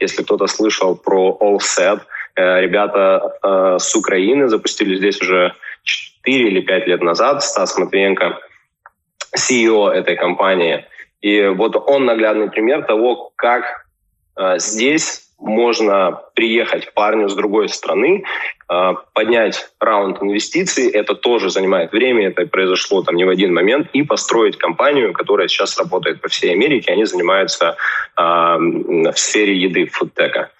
Если кто-то слышал про Allset, ребята с Украины запустили здесь уже 4 или 5 лет назад. Стас Матвиенко, CEO этой компании. И вот он наглядный пример того, как здесь можно приехать к парню с другой страны, поднять раунд инвестиций, это тоже занимает время, это произошло там не в один момент, и построить компанию, которая сейчас работает по всей Америке, они занимаются в сфере еды, фудтека.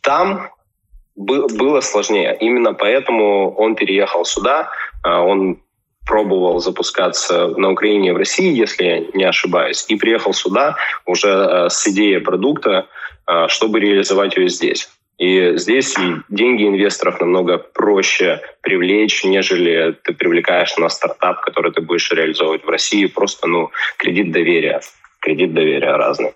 Там было сложнее, именно поэтому он переехал сюда, он пробовал запускаться на Украине и в России, если я не ошибаюсь, и приехал сюда уже с идеей продукта, чтобы реализовать ее здесь. И здесь деньги инвесторов намного проще привлечь, нежели ты привлекаешь на стартап, который ты будешь реализовывать в России. Просто кредит доверия разный.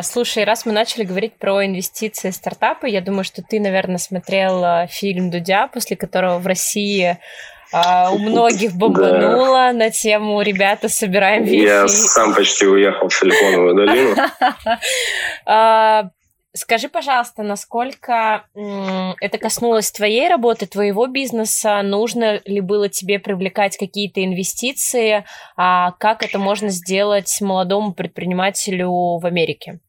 Слушай, раз мы начали говорить про инвестиции в стартапы, я думаю, что ты, наверное, смотрел фильм «Дудя», после которого в России у многих бомбануло на тему «Ребята, собираем вещи». Я сам почти уехал в Силиконовую долину. Скажи, пожалуйста, насколько это коснулось твоей работы, твоего бизнеса? Нужно ли было тебе привлекать какие-то инвестиции? А как это можно сделать молодому предпринимателю в Америке?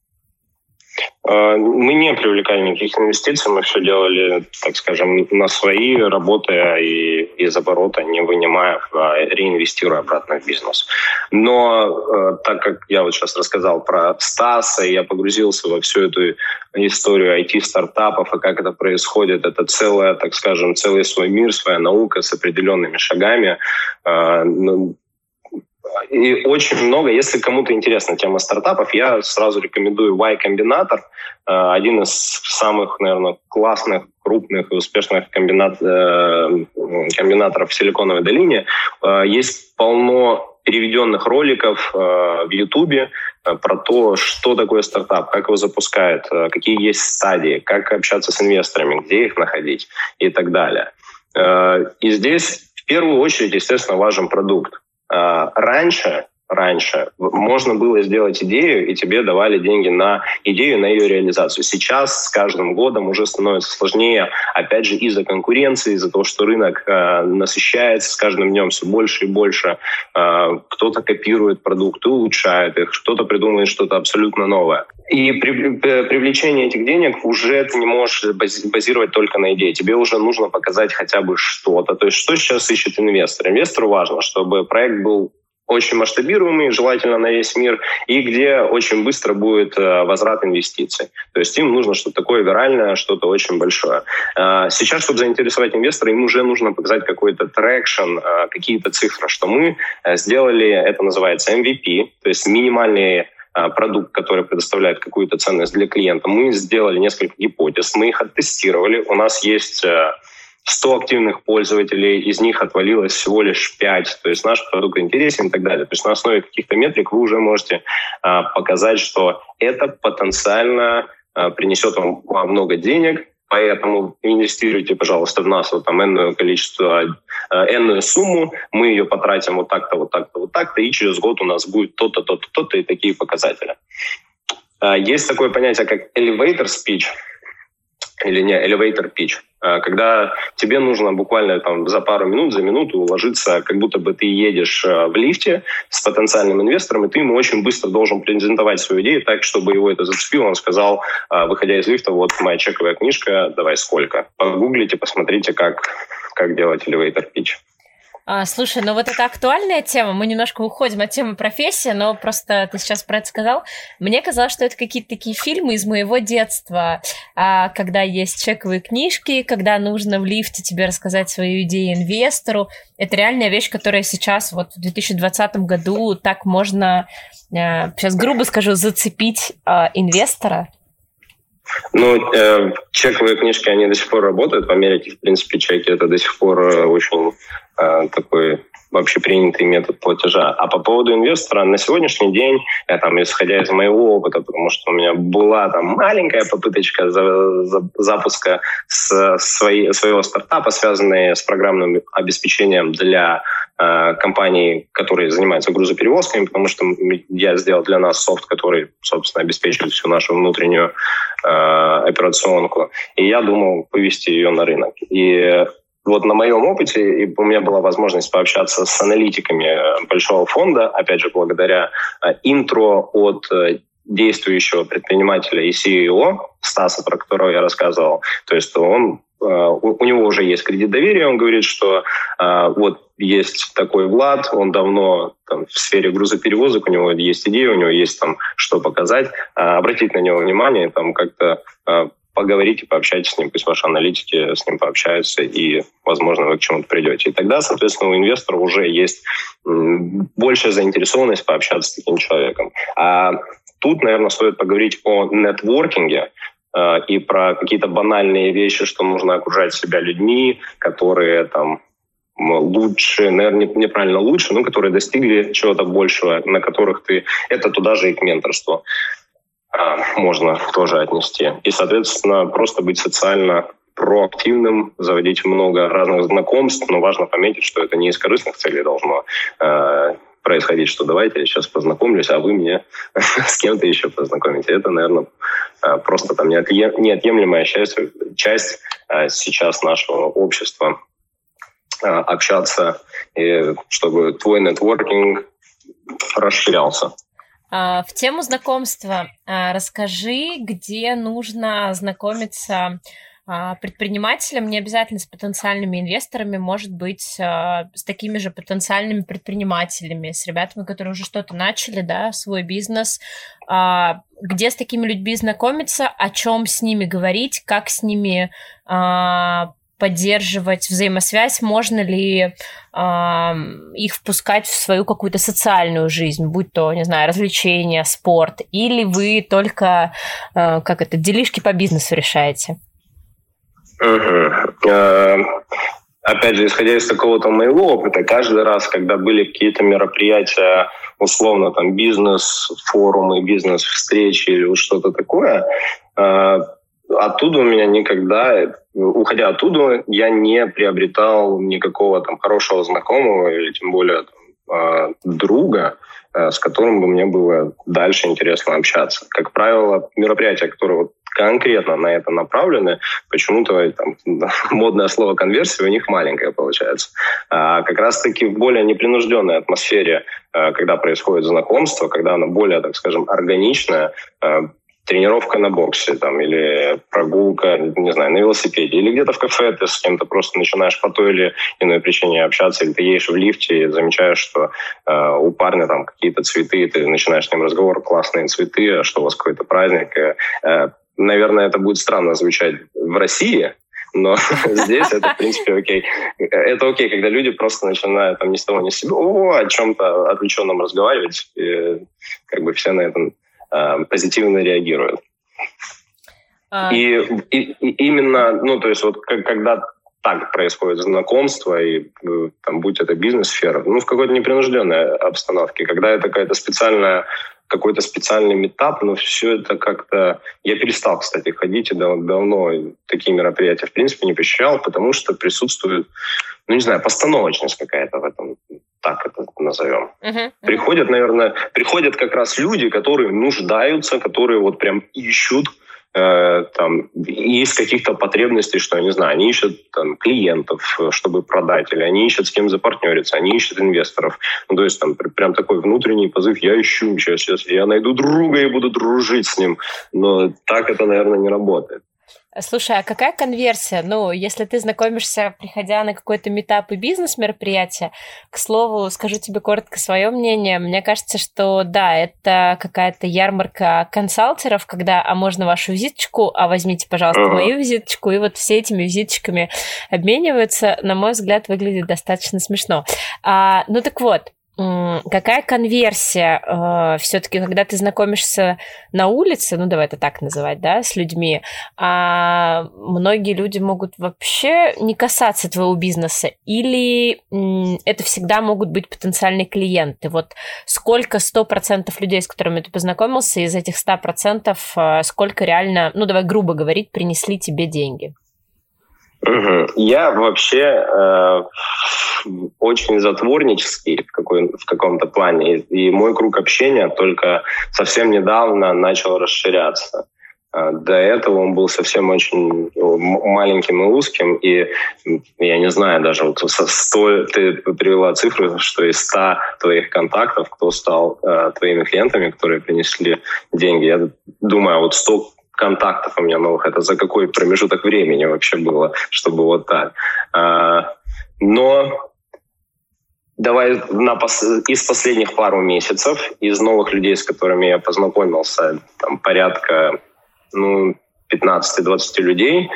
Мы не привлекали никаких инвестиций, мы все делали, так скажем, на свои, работая и из оборота, не вынимая, а реинвестируя обратно в бизнес. Но так как я вот сейчас рассказал про Стаса, и я погрузился во всю эту историю IT-стартапов, и как это происходит, это целое, так скажем, целый свой мир, своя наука с определенными шагами. И очень много, если кому-то интересна тема стартапов, я сразу рекомендую Y Combinator, один из самых, наверное, классных, крупных и успешных комбинаторов в Силиконовой долине. Есть полно переведенных роликов в YouTube про то, что такое стартап, как его запускают, какие есть стадии, как общаться с инвесторами, где их находить и так далее. И здесь в первую очередь, естественно, важен продукт. Раньше можно было сделать идею, и тебе давали деньги на идею, на ее реализацию. Сейчас с каждым годом уже становится сложнее, опять же, из-за конкуренции, из-за того, что рынок насыщается с каждым днем все больше и больше. Кто-то копирует продукты, улучшает их, кто-то придумывает что-то абсолютно новое. И привлечение этих денег уже ты не можешь базировать только на идее. Тебе уже нужно показать хотя бы что-то. То есть что сейчас ищет инвестор? Инвестору важно, чтобы проект был очень масштабируемый, желательно на весь мир, и где очень быстро будет возврат инвестиций. То есть им нужно что-то такое виральное, что-то очень большое. Сейчас, чтобы заинтересовать инвестора, им уже нужно показать какой-то трекшн, какие-то цифры, что мы сделали, это называется MVP, то есть минимальный продукт, который предоставляет какую-то ценность для клиента. Мы сделали несколько гипотез, мы их оттестировали, у нас есть 100 активных пользователей, из них отвалилось всего лишь 5. То есть наш продукт интересен и так далее. То есть на основе каких-то метрик вы уже можете показать, что это потенциально принесет вам много денег, поэтому инвестируйте, пожалуйста, в нас вот там энную сумму, мы ее потратим вот так-то, вот так-то, вот так-то, и через год у нас будет то-то, то-то, то-то и такие показатели. Есть такое понятие, как elevator speech, или не elevator pitch, когда тебе нужно буквально там, за пару минут, за минуту уложиться, как будто бы ты едешь в лифте с потенциальным инвестором, и ты ему очень быстро должен презентовать свою идею так, чтобы его это зацепило. Он сказал, выходя из лифта, вот моя чековая книжка, давай сколько. Погуглите, посмотрите, как делать elevator pitch. Слушай, ну вот это актуальная тема, мы немножко уходим от темы профессии, но просто ты сейчас про это сказал. Мне казалось, что это какие-то такие фильмы из моего детства, когда есть чековые книжки, когда нужно в лифте тебе рассказать свою идею инвестору. Это реальная вещь, которая сейчас вот в 2020 году так можно, сейчас грубо скажу, зацепить инвестора. Ну, чековые книжки, они до сих пор работают. В Америке, в принципе, чеки – это до сих пор очень такой общепринятый метод платежа. А по поводу инвестора, на сегодняшний день, исходя из моего опыта, потому что у меня была там маленькая попыточка запуска своего стартапа, связанная с программным обеспечением для компаний, которые занимаются грузоперевозками, потому что я сделал для нас софт, который, собственно, обеспечивает всю нашу внутреннюю операционку. И я думал вывести ее на рынок. И вот на моем опыте у меня была возможность пообщаться с аналитиками большого фонда, опять же, благодаря интро от действующего предпринимателя и CEO Стаса, про которого я рассказывал. То есть у него уже есть кредит доверия, он говорит, что вот есть такой Влад, он давно в сфере грузоперевозок, у него есть идея, у него есть что показать, обратить на него внимание, как-то поговорите, пообщайтесь с ним, пусть ваши аналитики с ним пообщаются, и, возможно, вы к чему-то придете. И тогда, соответственно, у инвестора уже есть большая заинтересованность пообщаться с таким человеком. А тут, наверное, стоит поговорить о нетворкинге и про какие-то банальные вещи, что нужно окружать себя людьми, которые лучше, наверное, неправильно лучше, но которые достигли чего-то большего, на которых ты... Это туда же и к менторству можно тоже отнести. И, соответственно, просто быть социально проактивным, заводить много разных знакомств, но важно пометить, что это не из корыстных целей должно происходить, что давайте я сейчас познакомлюсь, а вы меня с кем-то еще познакомите. Это, наверное, просто неотъемлемая часть сейчас нашего общества. Общаться, чтобы твой нетворкинг расширялся. В тему знакомства расскажи, где нужно знакомиться предпринимателям, не обязательно с потенциальными инвесторами, может быть, с такими же потенциальными предпринимателями, с ребятами, которые уже что-то начали, да, свой бизнес. Где с такими людьми знакомиться, о чем с ними говорить, как с ними поддерживать взаимосвязь, можно ли их впускать в свою какую-то социальную жизнь, будь то, не знаю, развлечения, спорт, или вы только, делишки по бизнесу решаете? опять же, исходя из какого-то моего опыта, каждый раз, когда были какие-то мероприятия, условно, там, бизнес-форумы, бизнес-встречи или вот что-то такое, оттуда у меня никогда, уходя оттуда, я не приобретал никакого там хорошего знакомого или тем более там, друга, с которым бы мне было дальше интересно общаться. Как правило, мероприятия, которые вот конкретно на это направлены, почему-то там, модное слово «конверсия» у них маленькое получается. А как раз-таки в более непринужденной атмосфере, когда происходит знакомство, когда оно более, так скажем, органичное, тренировка на боксе там, или прогулка, не знаю, на велосипеде, или где-то в кафе ты с кем-то просто начинаешь по той или иной причине общаться, или ты едешь в лифте и замечаешь, что у парня там какие-то цветы, ты начинаешь с ним разговор, классные цветы, что у вас какой-то праздник. Наверное, это будет странно звучать в России, но здесь это, в принципе, окей. Это окей, когда люди просто начинают там ни с того ни с сего о чем-то отвлеченном разговаривать, и как бы все на этом позитивно реагируют. И именно, ну, то есть вот когда так происходит знакомство, и там, будь это бизнес-сфера, ну, в какой-то непринужденной обстановке, когда это какая-то специальная, какой-то специальный метап, но все это как-то... Я перестал, кстати, ходить, и давно такие мероприятия в принципе не посещал, потому что присутствует, ну, не знаю, постановочность какая-то в этом, так это назовем. Приходят, наверное, как раз люди, которые нуждаются, которые вот прям ищут там, из каких-то потребностей, что, я не знаю, они ищут там, клиентов, чтобы продать, или они ищут с кем запартнериться, они ищут инвесторов. Ну, то есть там прям такой внутренний позыв, я ищу, сейчас я найду друга и буду дружить с ним. Но так это, наверное, не работает. Слушай, а какая конверсия? Ну, если ты знакомишься, приходя на какой-то митап и бизнес-мероприятие, к слову, скажу тебе коротко свое мнение. Мне кажется, что да, это какая-то ярмарка консалтеров, когда, а можно вашу визиточку, а возьмите, пожалуйста, мою визиточку, и вот все этими визиточками обмениваются. На мой взгляд, выглядит достаточно смешно. Ну, так вот. Какая конверсия все-таки, когда ты знакомишься на улице, ну, давай это так называть, да, с людьми, а многие люди могут вообще не касаться твоего бизнеса, или это всегда могут быть потенциальные клиенты? Вот сколько 100% людей, с которыми ты познакомился, из этих 100%, сколько реально, ну, давай грубо говорить, принесли тебе деньги? Я вообще очень затворнический в каком-то плане, и мой круг общения только совсем недавно начал расширяться. До этого он был совсем очень маленьким и узким, и я не знаю, даже вот 100, ты привела цифру, что из 100 твоих контактов, кто стал твоими клиентами, которые принесли деньги, я думаю, вот 100 контактов у меня новых, это за какой промежуток времени вообще было, чтобы вот так. Но давай из последних пару месяцев, из новых людей, с которыми я познакомился, там порядка 15-20 людей,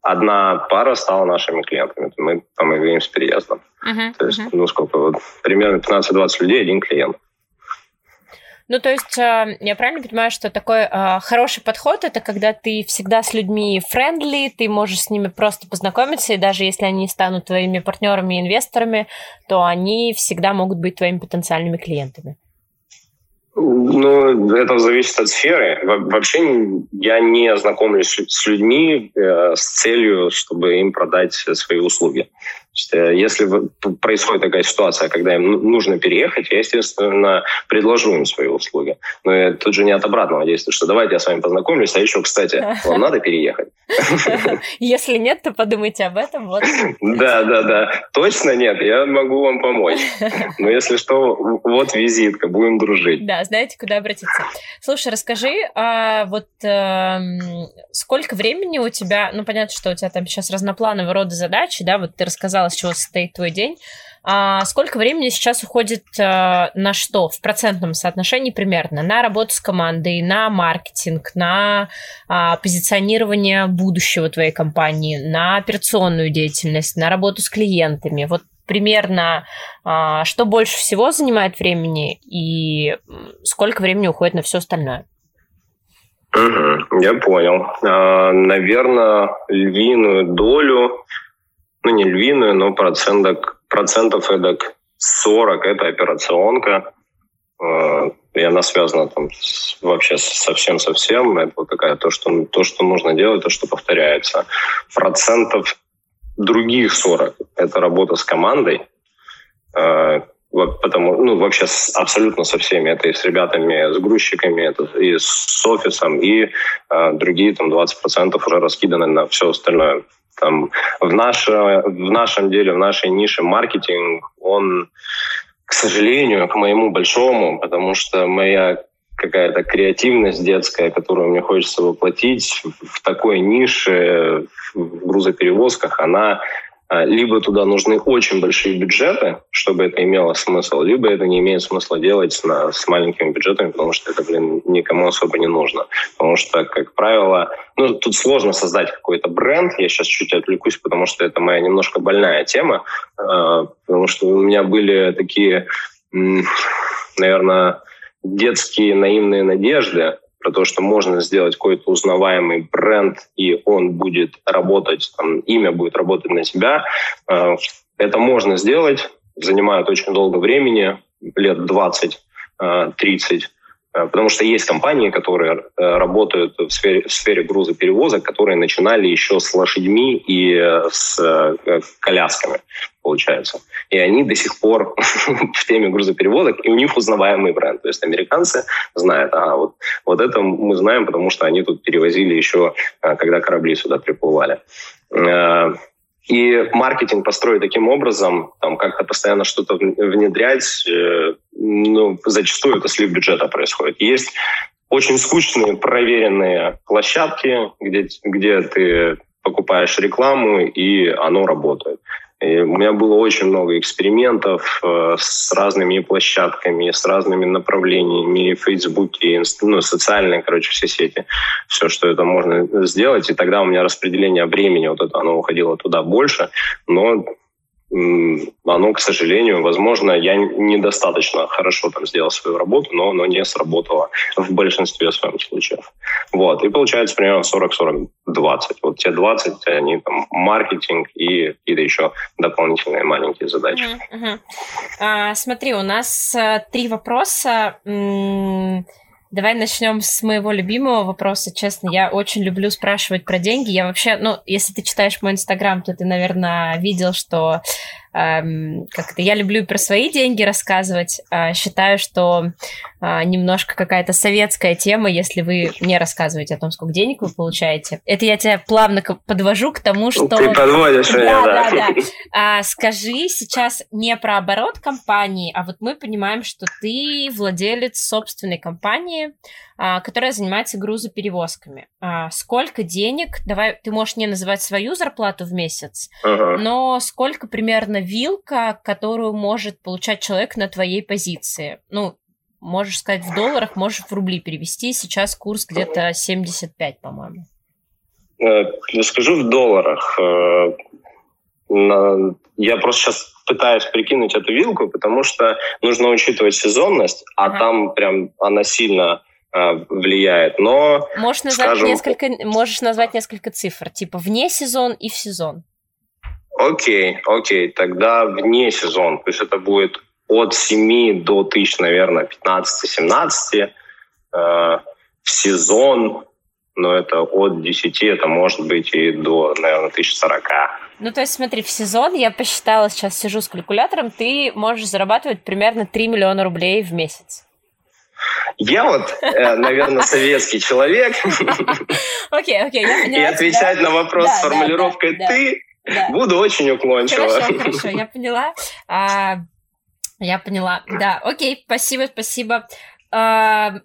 одна пара стала нашими клиентами. Мы там играем с переездом. То есть, сколько, вот, примерно 15-20 людей, один клиент. Ну, то есть, я правильно понимаю, что такой хороший подход – это когда ты всегда с людьми френдли, ты можешь с ними просто познакомиться, и даже если они станут твоими партнерами и инвесторами, то они всегда могут быть твоими потенциальными клиентами. Ну, это зависит от сферы. Вообще я не знакомлюсь с людьми с целью, чтобы им продать свои услуги. Если происходит такая ситуация, когда им нужно переехать, я, естественно, предложу им свои услуги. Но это тут же не от обратного действия, что давайте я с вами познакомлюсь, а еще, кстати, вам надо переехать. Если нет, то подумайте об этом. Да. Точно нет, я могу вам помочь. Но если что, вот визитка, будем дружить. Да, знаете, куда обратиться. Слушай, расскажи, вот сколько времени у тебя, ну, понятно, что у тебя там сейчас разноплановые рода задачи, да, вот ты рассказала, с чего состоит твой день. А сколько времени сейчас уходит на что? В процентном соотношении примерно. На работу с командой, на маркетинг, на позиционирование будущего твоей компании, на операционную деятельность, на работу с клиентами. Вот примерно что больше всего занимает времени и сколько времени уходит на все остальное? Я понял. Наверное, львиную долю ну не львиную, но процентов эдак 40 это операционка. И она связана там вообще совсем-совсем. Это какая то, что нужно делать, то, что повторяется. Процентов других 40 это работа с командой. Потому, ну, вообще абсолютно со всеми. Это и с ребятами, с грузчиками, это и с офисом, и другие там 20% уже раскиданы на все остальное. Там, в нашем деле, в нашей нише маркетинг, он, к сожалению, к моему большому, потому что моя какая-то креативность детская, которую мне хочется воплотить в такой нише, в грузоперевозках, она... Либо туда нужны очень большие бюджеты, чтобы это имело смысл, либо это не имеет смысла делать с маленькими бюджетами, потому что это, никому особо не нужно. Потому что, как правило, тут сложно создать какой-то бренд. Я сейчас чуть отвлекусь, потому что это моя немножко больная тема. Потому что у меня были такие, наверное, детские наивные надежды про то, что можно сделать какой-то узнаваемый бренд, и он будет работать, там, имя будет работать на себя. Это можно сделать, занимает очень долго времени, лет 20-30, потому что есть компании, которые работают в сфере грузоперевозок, которые начинали еще с лошадьми и с колясками, получается. И они до сих пор в теме грузоперевозок, и у них узнаваемый бренд. То есть американцы знают, вот это мы знаем, потому что они тут перевозили еще, когда корабли сюда приплывали. И маркетинг построить таким образом, там как-то постоянно что-то внедрять, зачастую это слив бюджета происходит. Есть очень скучные проверенные площадки, где ты покупаешь рекламу, и оно работает. И у меня было очень много экспериментов с разными площадками, с разными направлениями, и в Фейсбуке, и социальные, все сети, все, что это можно сделать. И тогда у меня распределение времени, оно уходило туда больше, но оно, к сожалению, возможно, я недостаточно хорошо там сделал свою работу, но оно не сработало в большинстве своих случаев. Вот. И получается примерно 40-40-20. Вот те 20, они там маркетинг и какие-то еще дополнительные маленькие задачи. Смотри, у нас 3 вопроса. Давай начнем с моего любимого вопроса. Честно, я очень люблю спрашивать про деньги. Я вообще, если ты читаешь мой Инстаграм, то ты, наверное, видел, что я люблю про свои деньги рассказывать. Считаю, что немножко какая-то советская тема, если вы мне рассказываете о том, сколько денег вы получаете. Это я тебя плавно подвожу к тому, что... Ты подводишь меня, да. Скажи сейчас не про оборот компании, а вот мы понимаем, что ты владелец собственной компании, которая занимается грузоперевозками. Сколько денег... Давай, ты можешь не называть свою зарплату в месяц, но сколько примерно вилка, которую может получать человек на твоей позиции. Можешь сказать в долларах, можешь в рубли перевести. Сейчас курс где-то 75, по-моему. Скажу в долларах. Я просто сейчас пытаюсь прикинуть эту вилку, потому что нужно учитывать сезонность, а там прям она сильно влияет. Но можешь назвать несколько цифр, типа вне сезон и в сезон. Окей, тогда вне сезон. То есть это будет от 7 до 1000, наверное, 15-17. В сезон, это от 10, это может быть и до, наверное, 1040. То есть смотри, в сезон, я посчитала, сейчас сижу с калькулятором, ты можешь зарабатывать примерно 3 миллиона рублей в месяц. Я наверное, советский человек. Окей, я поняла. И отвечать на вопрос с формулировкой «ты». Да. Буду очень уклончиво. Хорошо, я поняла. Да, окей, спасибо.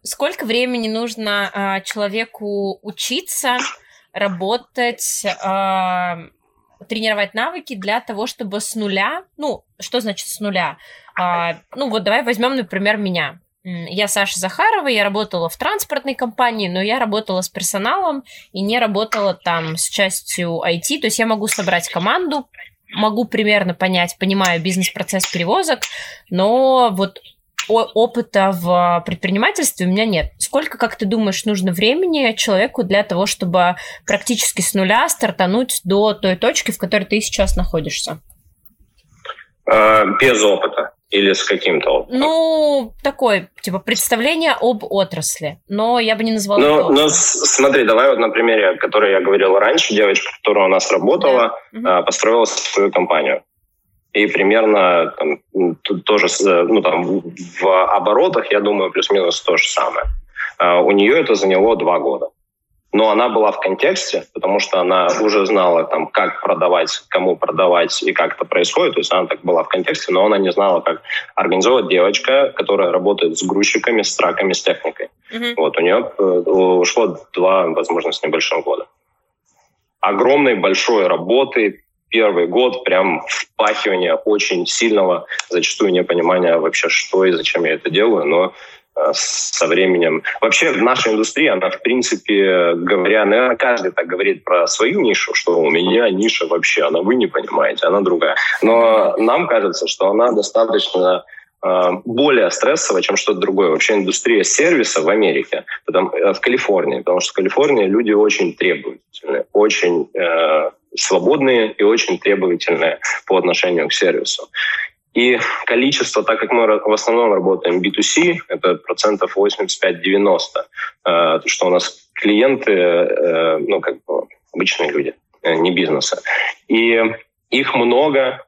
Сколько времени нужно человеку учиться, работать, тренировать навыки для того, чтобы с нуля... Что значит с нуля? Давай возьмем, например, меня. Я Саша Захарова, я работала в транспортной компании, но я работала с персоналом и не работала там с частью IT. То есть я могу собрать команду, могу примерно понимаю бизнес-процесс перевозок, но опыта в предпринимательстве у меня нет. Сколько, как ты думаешь, нужно времени человеку для того, чтобы практически с нуля стартануть до той точки, в которой ты сейчас находишься? Без опыта или с каким-то опытом? Ну, такое, типа, представление об отрасли, но я бы не назвала это опытом. Ну, смотри, давай вот на примере, о котором я говорил раньше, девочка, которая у нас работала, построила свою компанию. И примерно там, тоже, ну, там, в оборотах, я думаю, плюс-минус то же самое. У нее это заняло 2 года. Но она была в контексте, потому что она уже знала, там, как продавать, кому продавать и как это происходит. То есть она так была в контексте, но она не знала, как организовать девочка, которая работает с грузчиками, с траками, с техникой. Mm-hmm. Вот, у нее ушло 2, возможно, с небольшим года. Огромной, большой работы. Первый год прям впахивание очень сильного, зачастую непонимания вообще, что и зачем я это делаю, но со временем... Вообще в нашей индустрии, она в принципе, говоря, наверное, каждый так говорит про свою нишу, что у меня ниша вообще, она вы не понимаете, она другая. Но нам кажется, что она достаточно более стрессово, чем что-то другое. Вообще индустрия сервиса в Америке, в Калифорнии, потому что в Калифорнии люди очень требовательные, очень свободные и очень требовательные по отношению к сервису. И количество, так как мы в основном работаем B2C, это процентов 85-90, что у нас клиенты, ну, как бы обычные люди, не бизнеса. И их много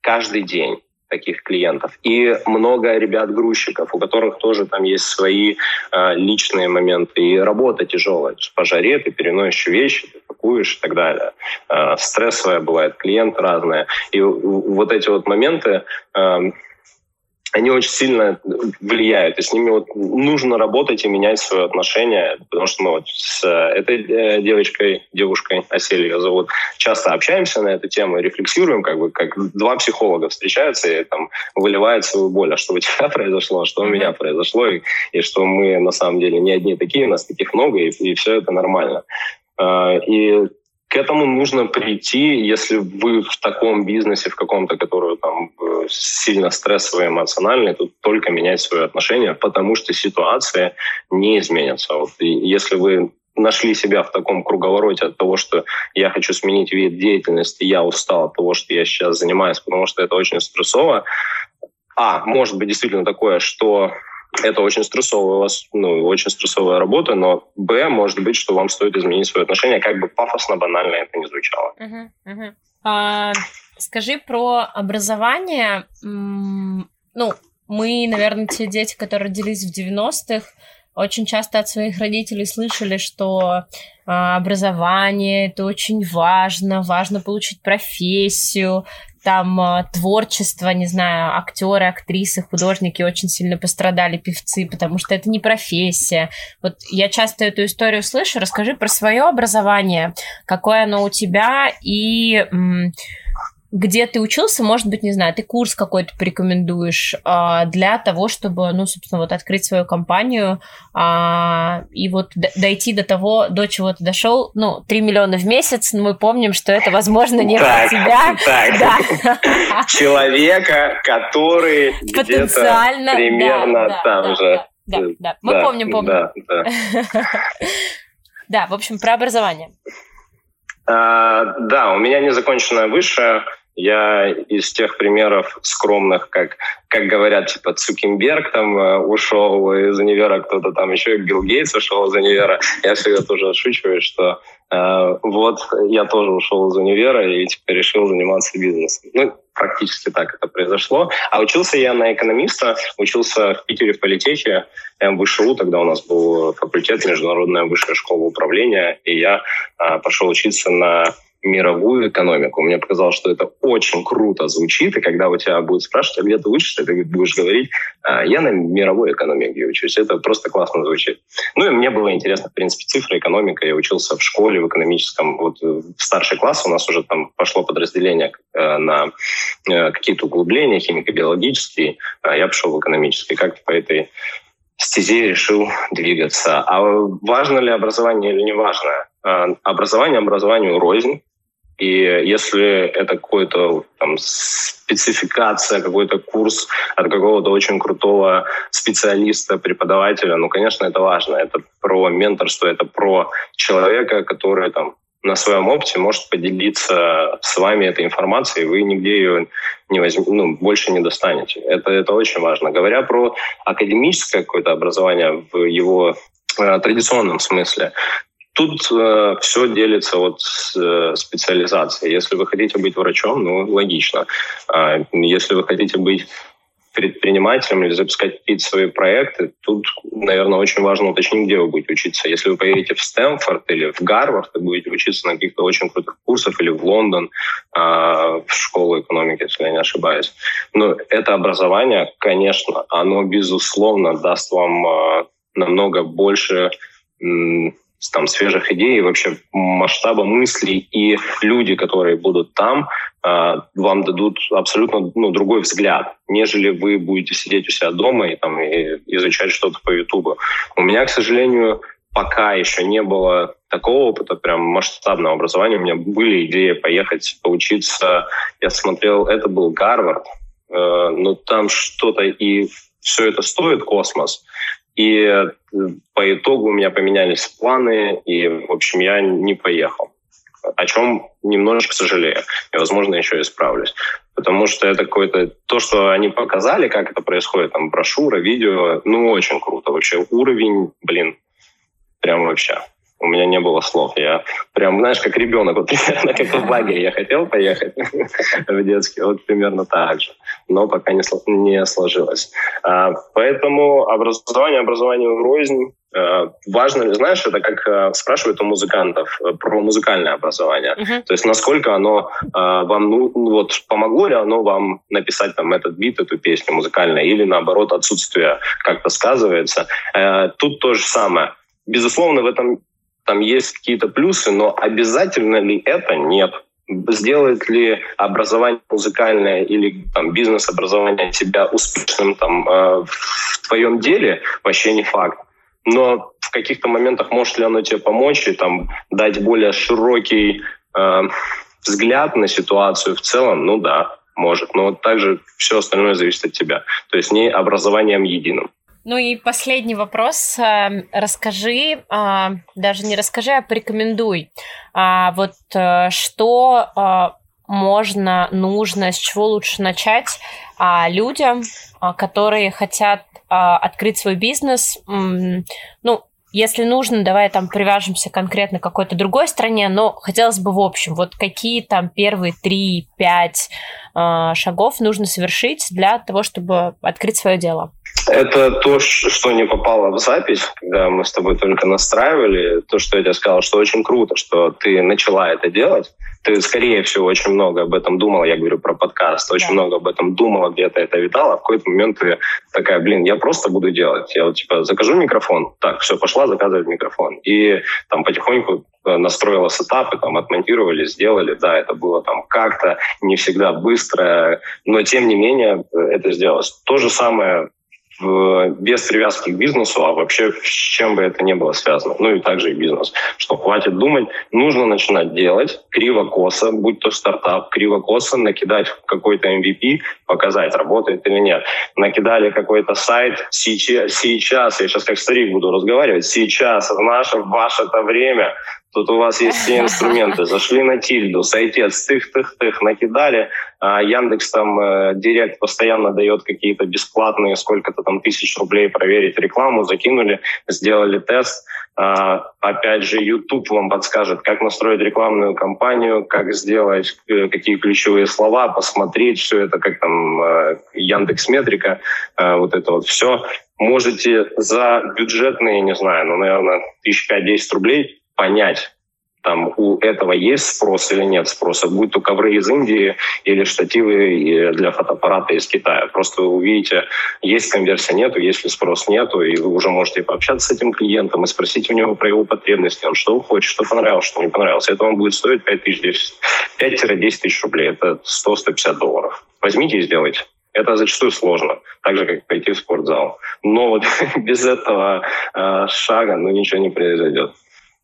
каждый день, таких клиентов. И много ребят-грузчиков, у которых тоже там есть свои личные моменты. И работа тяжелая. По жаре ты переносишь вещи, ты пакуешь и так далее. Стрессовая бывает, клиент разная. И вот эти вот моменты, они очень сильно влияют. И с ними вот нужно работать и менять свое отношение. Потому что мы вот с этой девушкой, Асель ее зовут, часто общаемся на эту тему и рефлексируем, как бы как 2 психолога встречаются и там выливают свою боль. А что у тебя произошло, а что у меня произошло, и что мы на самом деле не одни такие, нас таких много, и все это нормально. И к этому нужно прийти, если вы в таком бизнесе, в каком-то, который там сильно стрессовый, эмоциональный, то только менять свои отношения, потому что ситуация не изменится. Вот если вы нашли себя в таком круговороте от того, что я хочу сменить вид деятельности, я устал от того, что я сейчас занимаюсь, потому что это очень стрессово. Может быть действительно такое, что... Это очень стрессовая у вас, ну, очень стрессовая работа, но может быть, что вам стоит изменить свое отношение, как бы пафосно, банально это не звучало. Скажи про образование. Ну, мы, наверное, те дети, которые родились в 90-х, очень часто от своих родителей слышали, что образование – это очень важно, важно получить профессию, там творчество, не знаю, актеры, актрисы, художники очень сильно пострадали, певцы, потому что это не профессия. Вот я часто эту историю слышу. Расскажи про свое образование, какое оно у тебя и где ты учился, может быть, не знаю, ты курс какой-то порекомендуешь для того, чтобы, ну, собственно, вот открыть свою компанию и вот дойти до того, до чего ты дошел, ну, 3 миллиона в месяц, но мы помним, что это, возможно, не про тебя. Да. Человека, который потенциально, где-то примерно там же. Да. Мы помним. Да, в общем, про образование. Да, у меня незаконченное высшее. Я из тех примеров скромных, как говорят, типа Цукерберг там ушел из универа, кто-то там еще, Билл Гейтс ушел из универа. Я всегда тоже шучу, что вот я тоже ушел из универа и теперь решил заниматься бизнесом. Ну, практически так это произошло. А учился я на экономиста, учился в Питере в Политехе, МВШУ, тогда у нас был факультет Международная высшая школа управления, и я пошел учиться на мировую экономику. Мне показалось, что это очень круто звучит, и когда у тебя будут спрашивать, а где ты учишься, ты будешь говорить, я на мировой экономике учусь. Это просто классно звучит. Ну и мне было интересно, в принципе, цифры, экономика. Я учился в школе, в экономическом. Вот в старший класс у нас уже там пошло подразделение на какие-то углубления, химико-биологические. Я пошел в экономический. Как-то по этой стезе решил двигаться. А важно ли образование или не важно? Образование образованию рознь. И если это какая-то спецификация, какой-то курс от какого-то очень крутого специалиста, преподавателя, ну, конечно, это важно. Это про менторство, это про человека, который на своем опыте может поделиться с вами этой информацией, вы нигде ее не возьмете, больше не достанете. Это очень важно. Говоря про академическое какое-то образование в его традиционном смысле, тут все делится от специализации. Если вы хотите быть врачом, логично. Если вы хотите быть предпринимателем или запускать какие-то свои проекты, тут, наверное, очень важно уточнить, где вы будете учиться. Если вы поедете в Стэнфорд или в Гарвард, вы будете учиться на каких-то очень крутых курсах, или в Лондон, в школу экономики, если я не ошибаюсь. Но это образование, конечно, оно, безусловно, даст вам намного больше свежих идей и вообще масштаба мыслей. И люди, которые будут там, вам дадут абсолютно другой взгляд, нежели вы будете сидеть у себя дома и изучать что-то по Ютубу. У меня, к сожалению, пока еще не было такого опыта прям масштабного образования. У меня были идеи поехать поучиться. Я смотрел, это был Гарвард, но там что-то, и все это стоит космос. И по итогу у меня поменялись планы, и, в общем, я не поехал. О чем немножечко сожалею. И, возможно, еще исправлюсь. Потому что это какое-то... То, что они показали, как это происходит, брошюра, видео, очень круто. Вообще уровень, прям вообще. У меня не было слов. Я прям, знаешь, как ребенок, примерно как в лагере. Я хотел поехать в детский, примерно так же. Но пока не сложилось. Поэтому образование рознь. Важно, знаешь, это как спрашивают у музыкантов про музыкальное образование. Uh-huh. То есть насколько оно вам помогло ли оно вам написать этот бит, эту песню музыкальную, или наоборот отсутствие как-то сказывается. Тут то же самое. Безусловно, в этом есть какие-то плюсы, но обязательно ли это? Нет. Сделает ли образование музыкальное или бизнес-образование тебя успешным в твоем деле? Вообще не факт. Но в каких-то моментах может ли оно тебе помочь и дать более широкий взгляд на ситуацию в целом? Да, может. Но также все остальное зависит от тебя. То есть не образованием единым. Ну и последний вопрос. Расскажи, даже не расскажи, а порекомендуй. Вот что можно, нужно, с чего лучше начать людям, которые хотят открыть свой бизнес. Если нужно, давай привяжемся конкретно к какой-то другой стране, но хотелось бы в общем, какие первые 3-5 шагов нужно совершить для того, чтобы открыть свое дело? Это то, что не попало в запись, когда мы с тобой только настраивали, то, что я тебе сказал, что очень круто, что ты начала это делать. Ты, скорее всего, очень много об этом думала, я говорю про подкаст, очень много об этом думала, где-то это витало, а в какой-то момент ты такая, я просто буду делать. Я закажу микрофон, все, пошла заказывать микрофон. И потихоньку настроила сетапы, отмонтировали, сделали. Да, это было как-то, не всегда быстро, но тем не менее это сделалось. То же самое без привязки к бизнесу, а вообще с чем бы это ни было связано. И также и бизнес. Что хватит думать, нужно начинать делать криво-косо, будь то стартап, криво-косо, накидать какой-то MVP, показать, работает или нет. Накидали какой-то сайт, сейчас я сейчас как старик буду разговаривать, сейчас ваше-то время, тут у вас есть все инструменты. Зашли на Тильду, сайтец, тых-тых-тых, накидали. Яндекс Директ постоянно дает какие-то бесплатные, сколько-то тысяч рублей проверить рекламу. Закинули, сделали тест. Опять же, YouTube вам подскажет, как настроить рекламную кампанию, как сделать, какие ключевые слова, посмотреть все это, как Яндекс.Метрика, все. Можете за бюджетные, не знаю, наверное, 1010 рублей понять, у этого есть спрос или нет спроса. Будь то ковры из Индии или штативы для фотоаппарата из Китая. Просто вы увидите, есть конверсия, нету, если спрос нету, и вы уже можете пообщаться с этим клиентом и спросить у него про его потребности, что он хочет, что понравилось, что не понравилось. Это вам будет стоить 5-10 тысяч рублей. Это 100-150 долларов. Возьмите и сделайте. Это зачастую сложно, так же, как пойти в спортзал. Но без этого шага ничего не произойдет.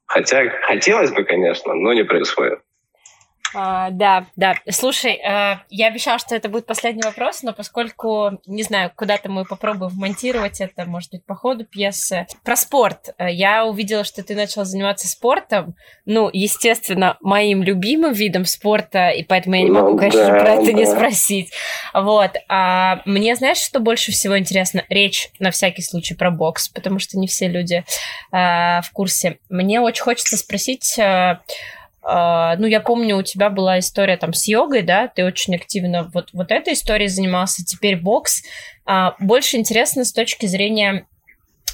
Хотя хотелось бы, конечно, но не происходит. Да. Слушай, я обещала, что это будет последний вопрос, но поскольку, не знаю, куда-то мы попробуем монтировать это, может быть, по ходу пьесы. Про спорт. Я увидела, что ты начала заниматься спортом, ну, естественно, моим любимым видом спорта, и поэтому я не могу, конечно, про это не спросить. Вот. А мне, знаешь, что больше всего интересно? Речь, на всякий случай, про бокс, потому что не все люди в курсе. Мне очень хочется спросить... Ну, я помню, у тебя была история там с йогой, да? Ты очень активно вот этой историей занимался, теперь бокс. Больше интересно с точки зрения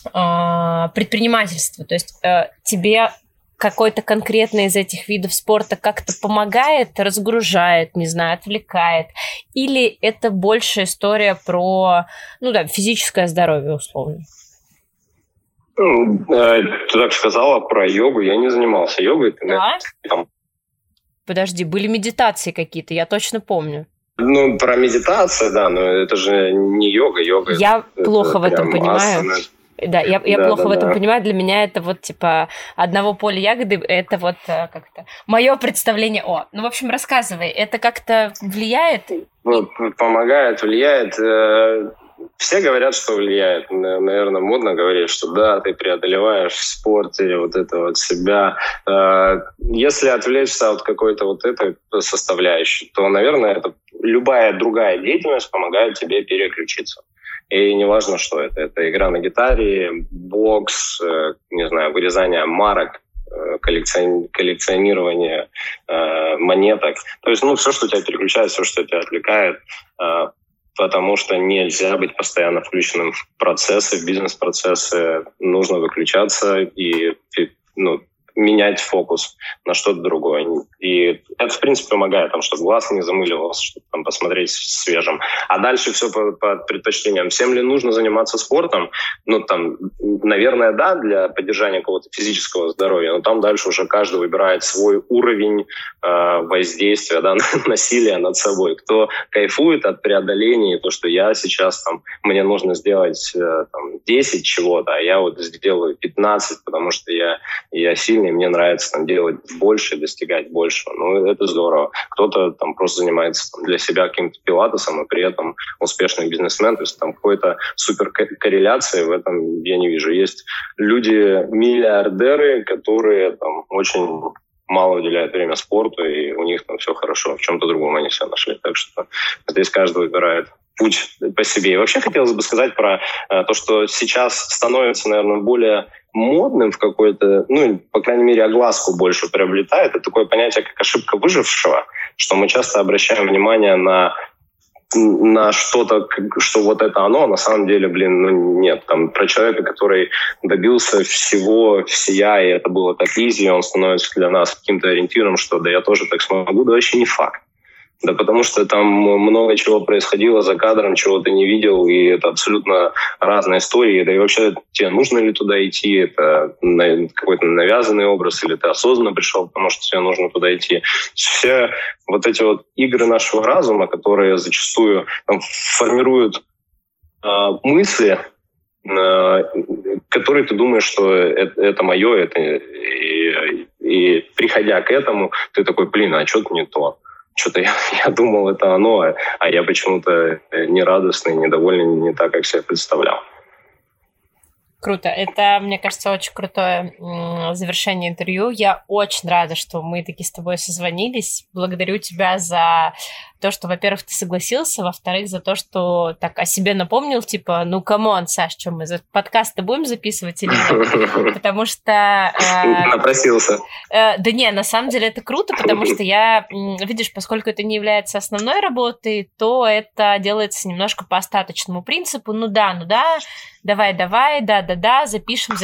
предпринимательства. То есть тебе какой-то конкретный из этих видов спорта как-то помогает, разгружает, не знаю, отвлекает? Или это больше история про, ну да, физическое здоровье, условно? Ты так сказала про йогу. Я не занимался йогой. Подожди, были медитации какие-то, я точно помню. Ну, про медитацию, да, но это же не йога. Йога. Я плохо в этом понимаю. Асаны. Да, я плохо в этом понимаю. Для меня это вот типа одного поля ягоды, это вот как-то мое представление о. Ну, в общем, рассказывай, это как-то влияет? Помогает, влияет. Все говорят, что влияет. Наверное, модно говорить, что да, ты преодолеваешь в спорте вот это вот себя. Если отвлечься от какой-то вот этой составляющей, то, наверное, это любая другая деятельность помогает тебе переключиться. И неважно, что это. Это игра на гитаре, бокс, не знаю, вырезание марок, коллекционирование монеток. То есть, ну, все, что тебя переключает, все, что тебя отвлекает, потому что нельзя быть постоянно включенным в процессы, в бизнес-процессы. Нужно выключаться и менять фокус на что-то другое. И это, в принципе, помогает, там, чтобы глаз не замыливался, чтобы там, посмотреть свежим. А дальше все по предпочтениям. Всем ли нужно заниматься спортом? Ну, там, наверное, да, для поддержания какого-то физического здоровья, но там дальше уже каждый выбирает свой уровень воздействия, да, насилия над собой. Кто кайфует от преодоления, то, что я сейчас, там, мне нужно сделать 10 чего-то, а я вот сделаю 15, потому что я сильно и мне нравится там, делать больше, достигать большего. Ну, это здорово. Кто-то там просто занимается для себя каким-то пилатесом, и при этом успешный бизнесмен. То есть там какой-то суперкорреляции в этом я не вижу. Есть люди-миллиардеры, которые там очень мало уделяют время спорту, и у них там все хорошо. В чем-то другом они себя нашли. Так что здесь каждый выбирает путь по себе. И вообще хотелось бы сказать про то, что сейчас становится, наверное, более модным в какой-то, ну, по крайней мере, огласку больше приобретает. Это такое понятие, как ошибка выжившего, что мы часто обращаем внимание на что-то, что вот это оно, а на самом деле, нет. Там про человека, который добился всего, всея, и это было так изи, он становится для нас каким-то ориентиром, что да я тоже так смогу, да вообще не факт. Да потому что там много чего происходило за кадром, чего ты не видел, и это абсолютно разные истории. Да и вообще, тебе нужно ли туда идти, это какой-то навязанный образ, или ты осознанно пришел, потому что тебе нужно туда идти. Все вот эти вот игры нашего разума, которые зачастую там, формируют мысли, которые ты думаешь, что это мое, это... И приходя к этому, ты такой, а что-то не то. Что-то я думал, это оно, а я почему-то нерадостный, недовольный, не так, как себе представлял. Круто. Это, мне кажется, очень крутое завершение интервью. Я очень рада, что мы таки с тобой созвонились. Благодарю тебя за то, что, во-первых, ты согласился, во-вторых, за то, что так о себе напомнил, типа, ну, камон, Саш, что мы, подкаст-то будем записывать или нет? Потому что... Напросился. Да не, на самом деле это круто, потому что я, видишь, поскольку это не является основной работой, то это делается немножко по остаточному принципу. Ну да, давай, да, запишем.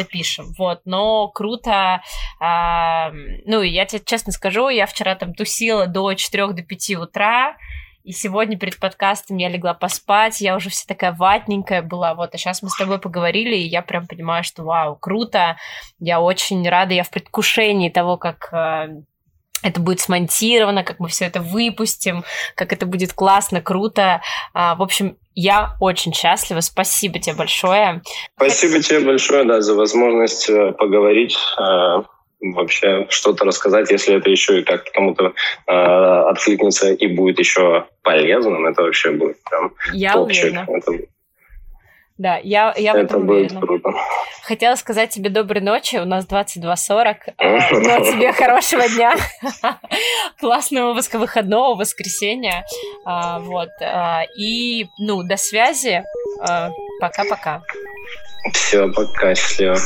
Вот, но круто. Ну, я тебе честно скажу, я вчера там тусила до 4-5 утра, и сегодня перед подкастом я легла поспать, я уже вся такая ватненькая была, вот, а сейчас мы с тобой поговорили, и я прям понимаю, что вау, круто, я очень рада, я в предвкушении того, как это будет смонтировано, как мы все это выпустим, как это будет классно, круто. В общем, я очень счастлива. Спасибо тебе большое. Спасибо тебе большое, да, за возможность поговорить вообще что-то рассказать, если это еще и как-то кому-то откликнется и будет еще полезным, это вообще будет прям топчик. Да, я в этом уверена. Круто. Хотела сказать тебе доброй ночи, у нас 22:40, но тебе хорошего дня, классного выходного, воскресенья, вот, и, ну, до связи, пока-пока. Все, пока, счастливо.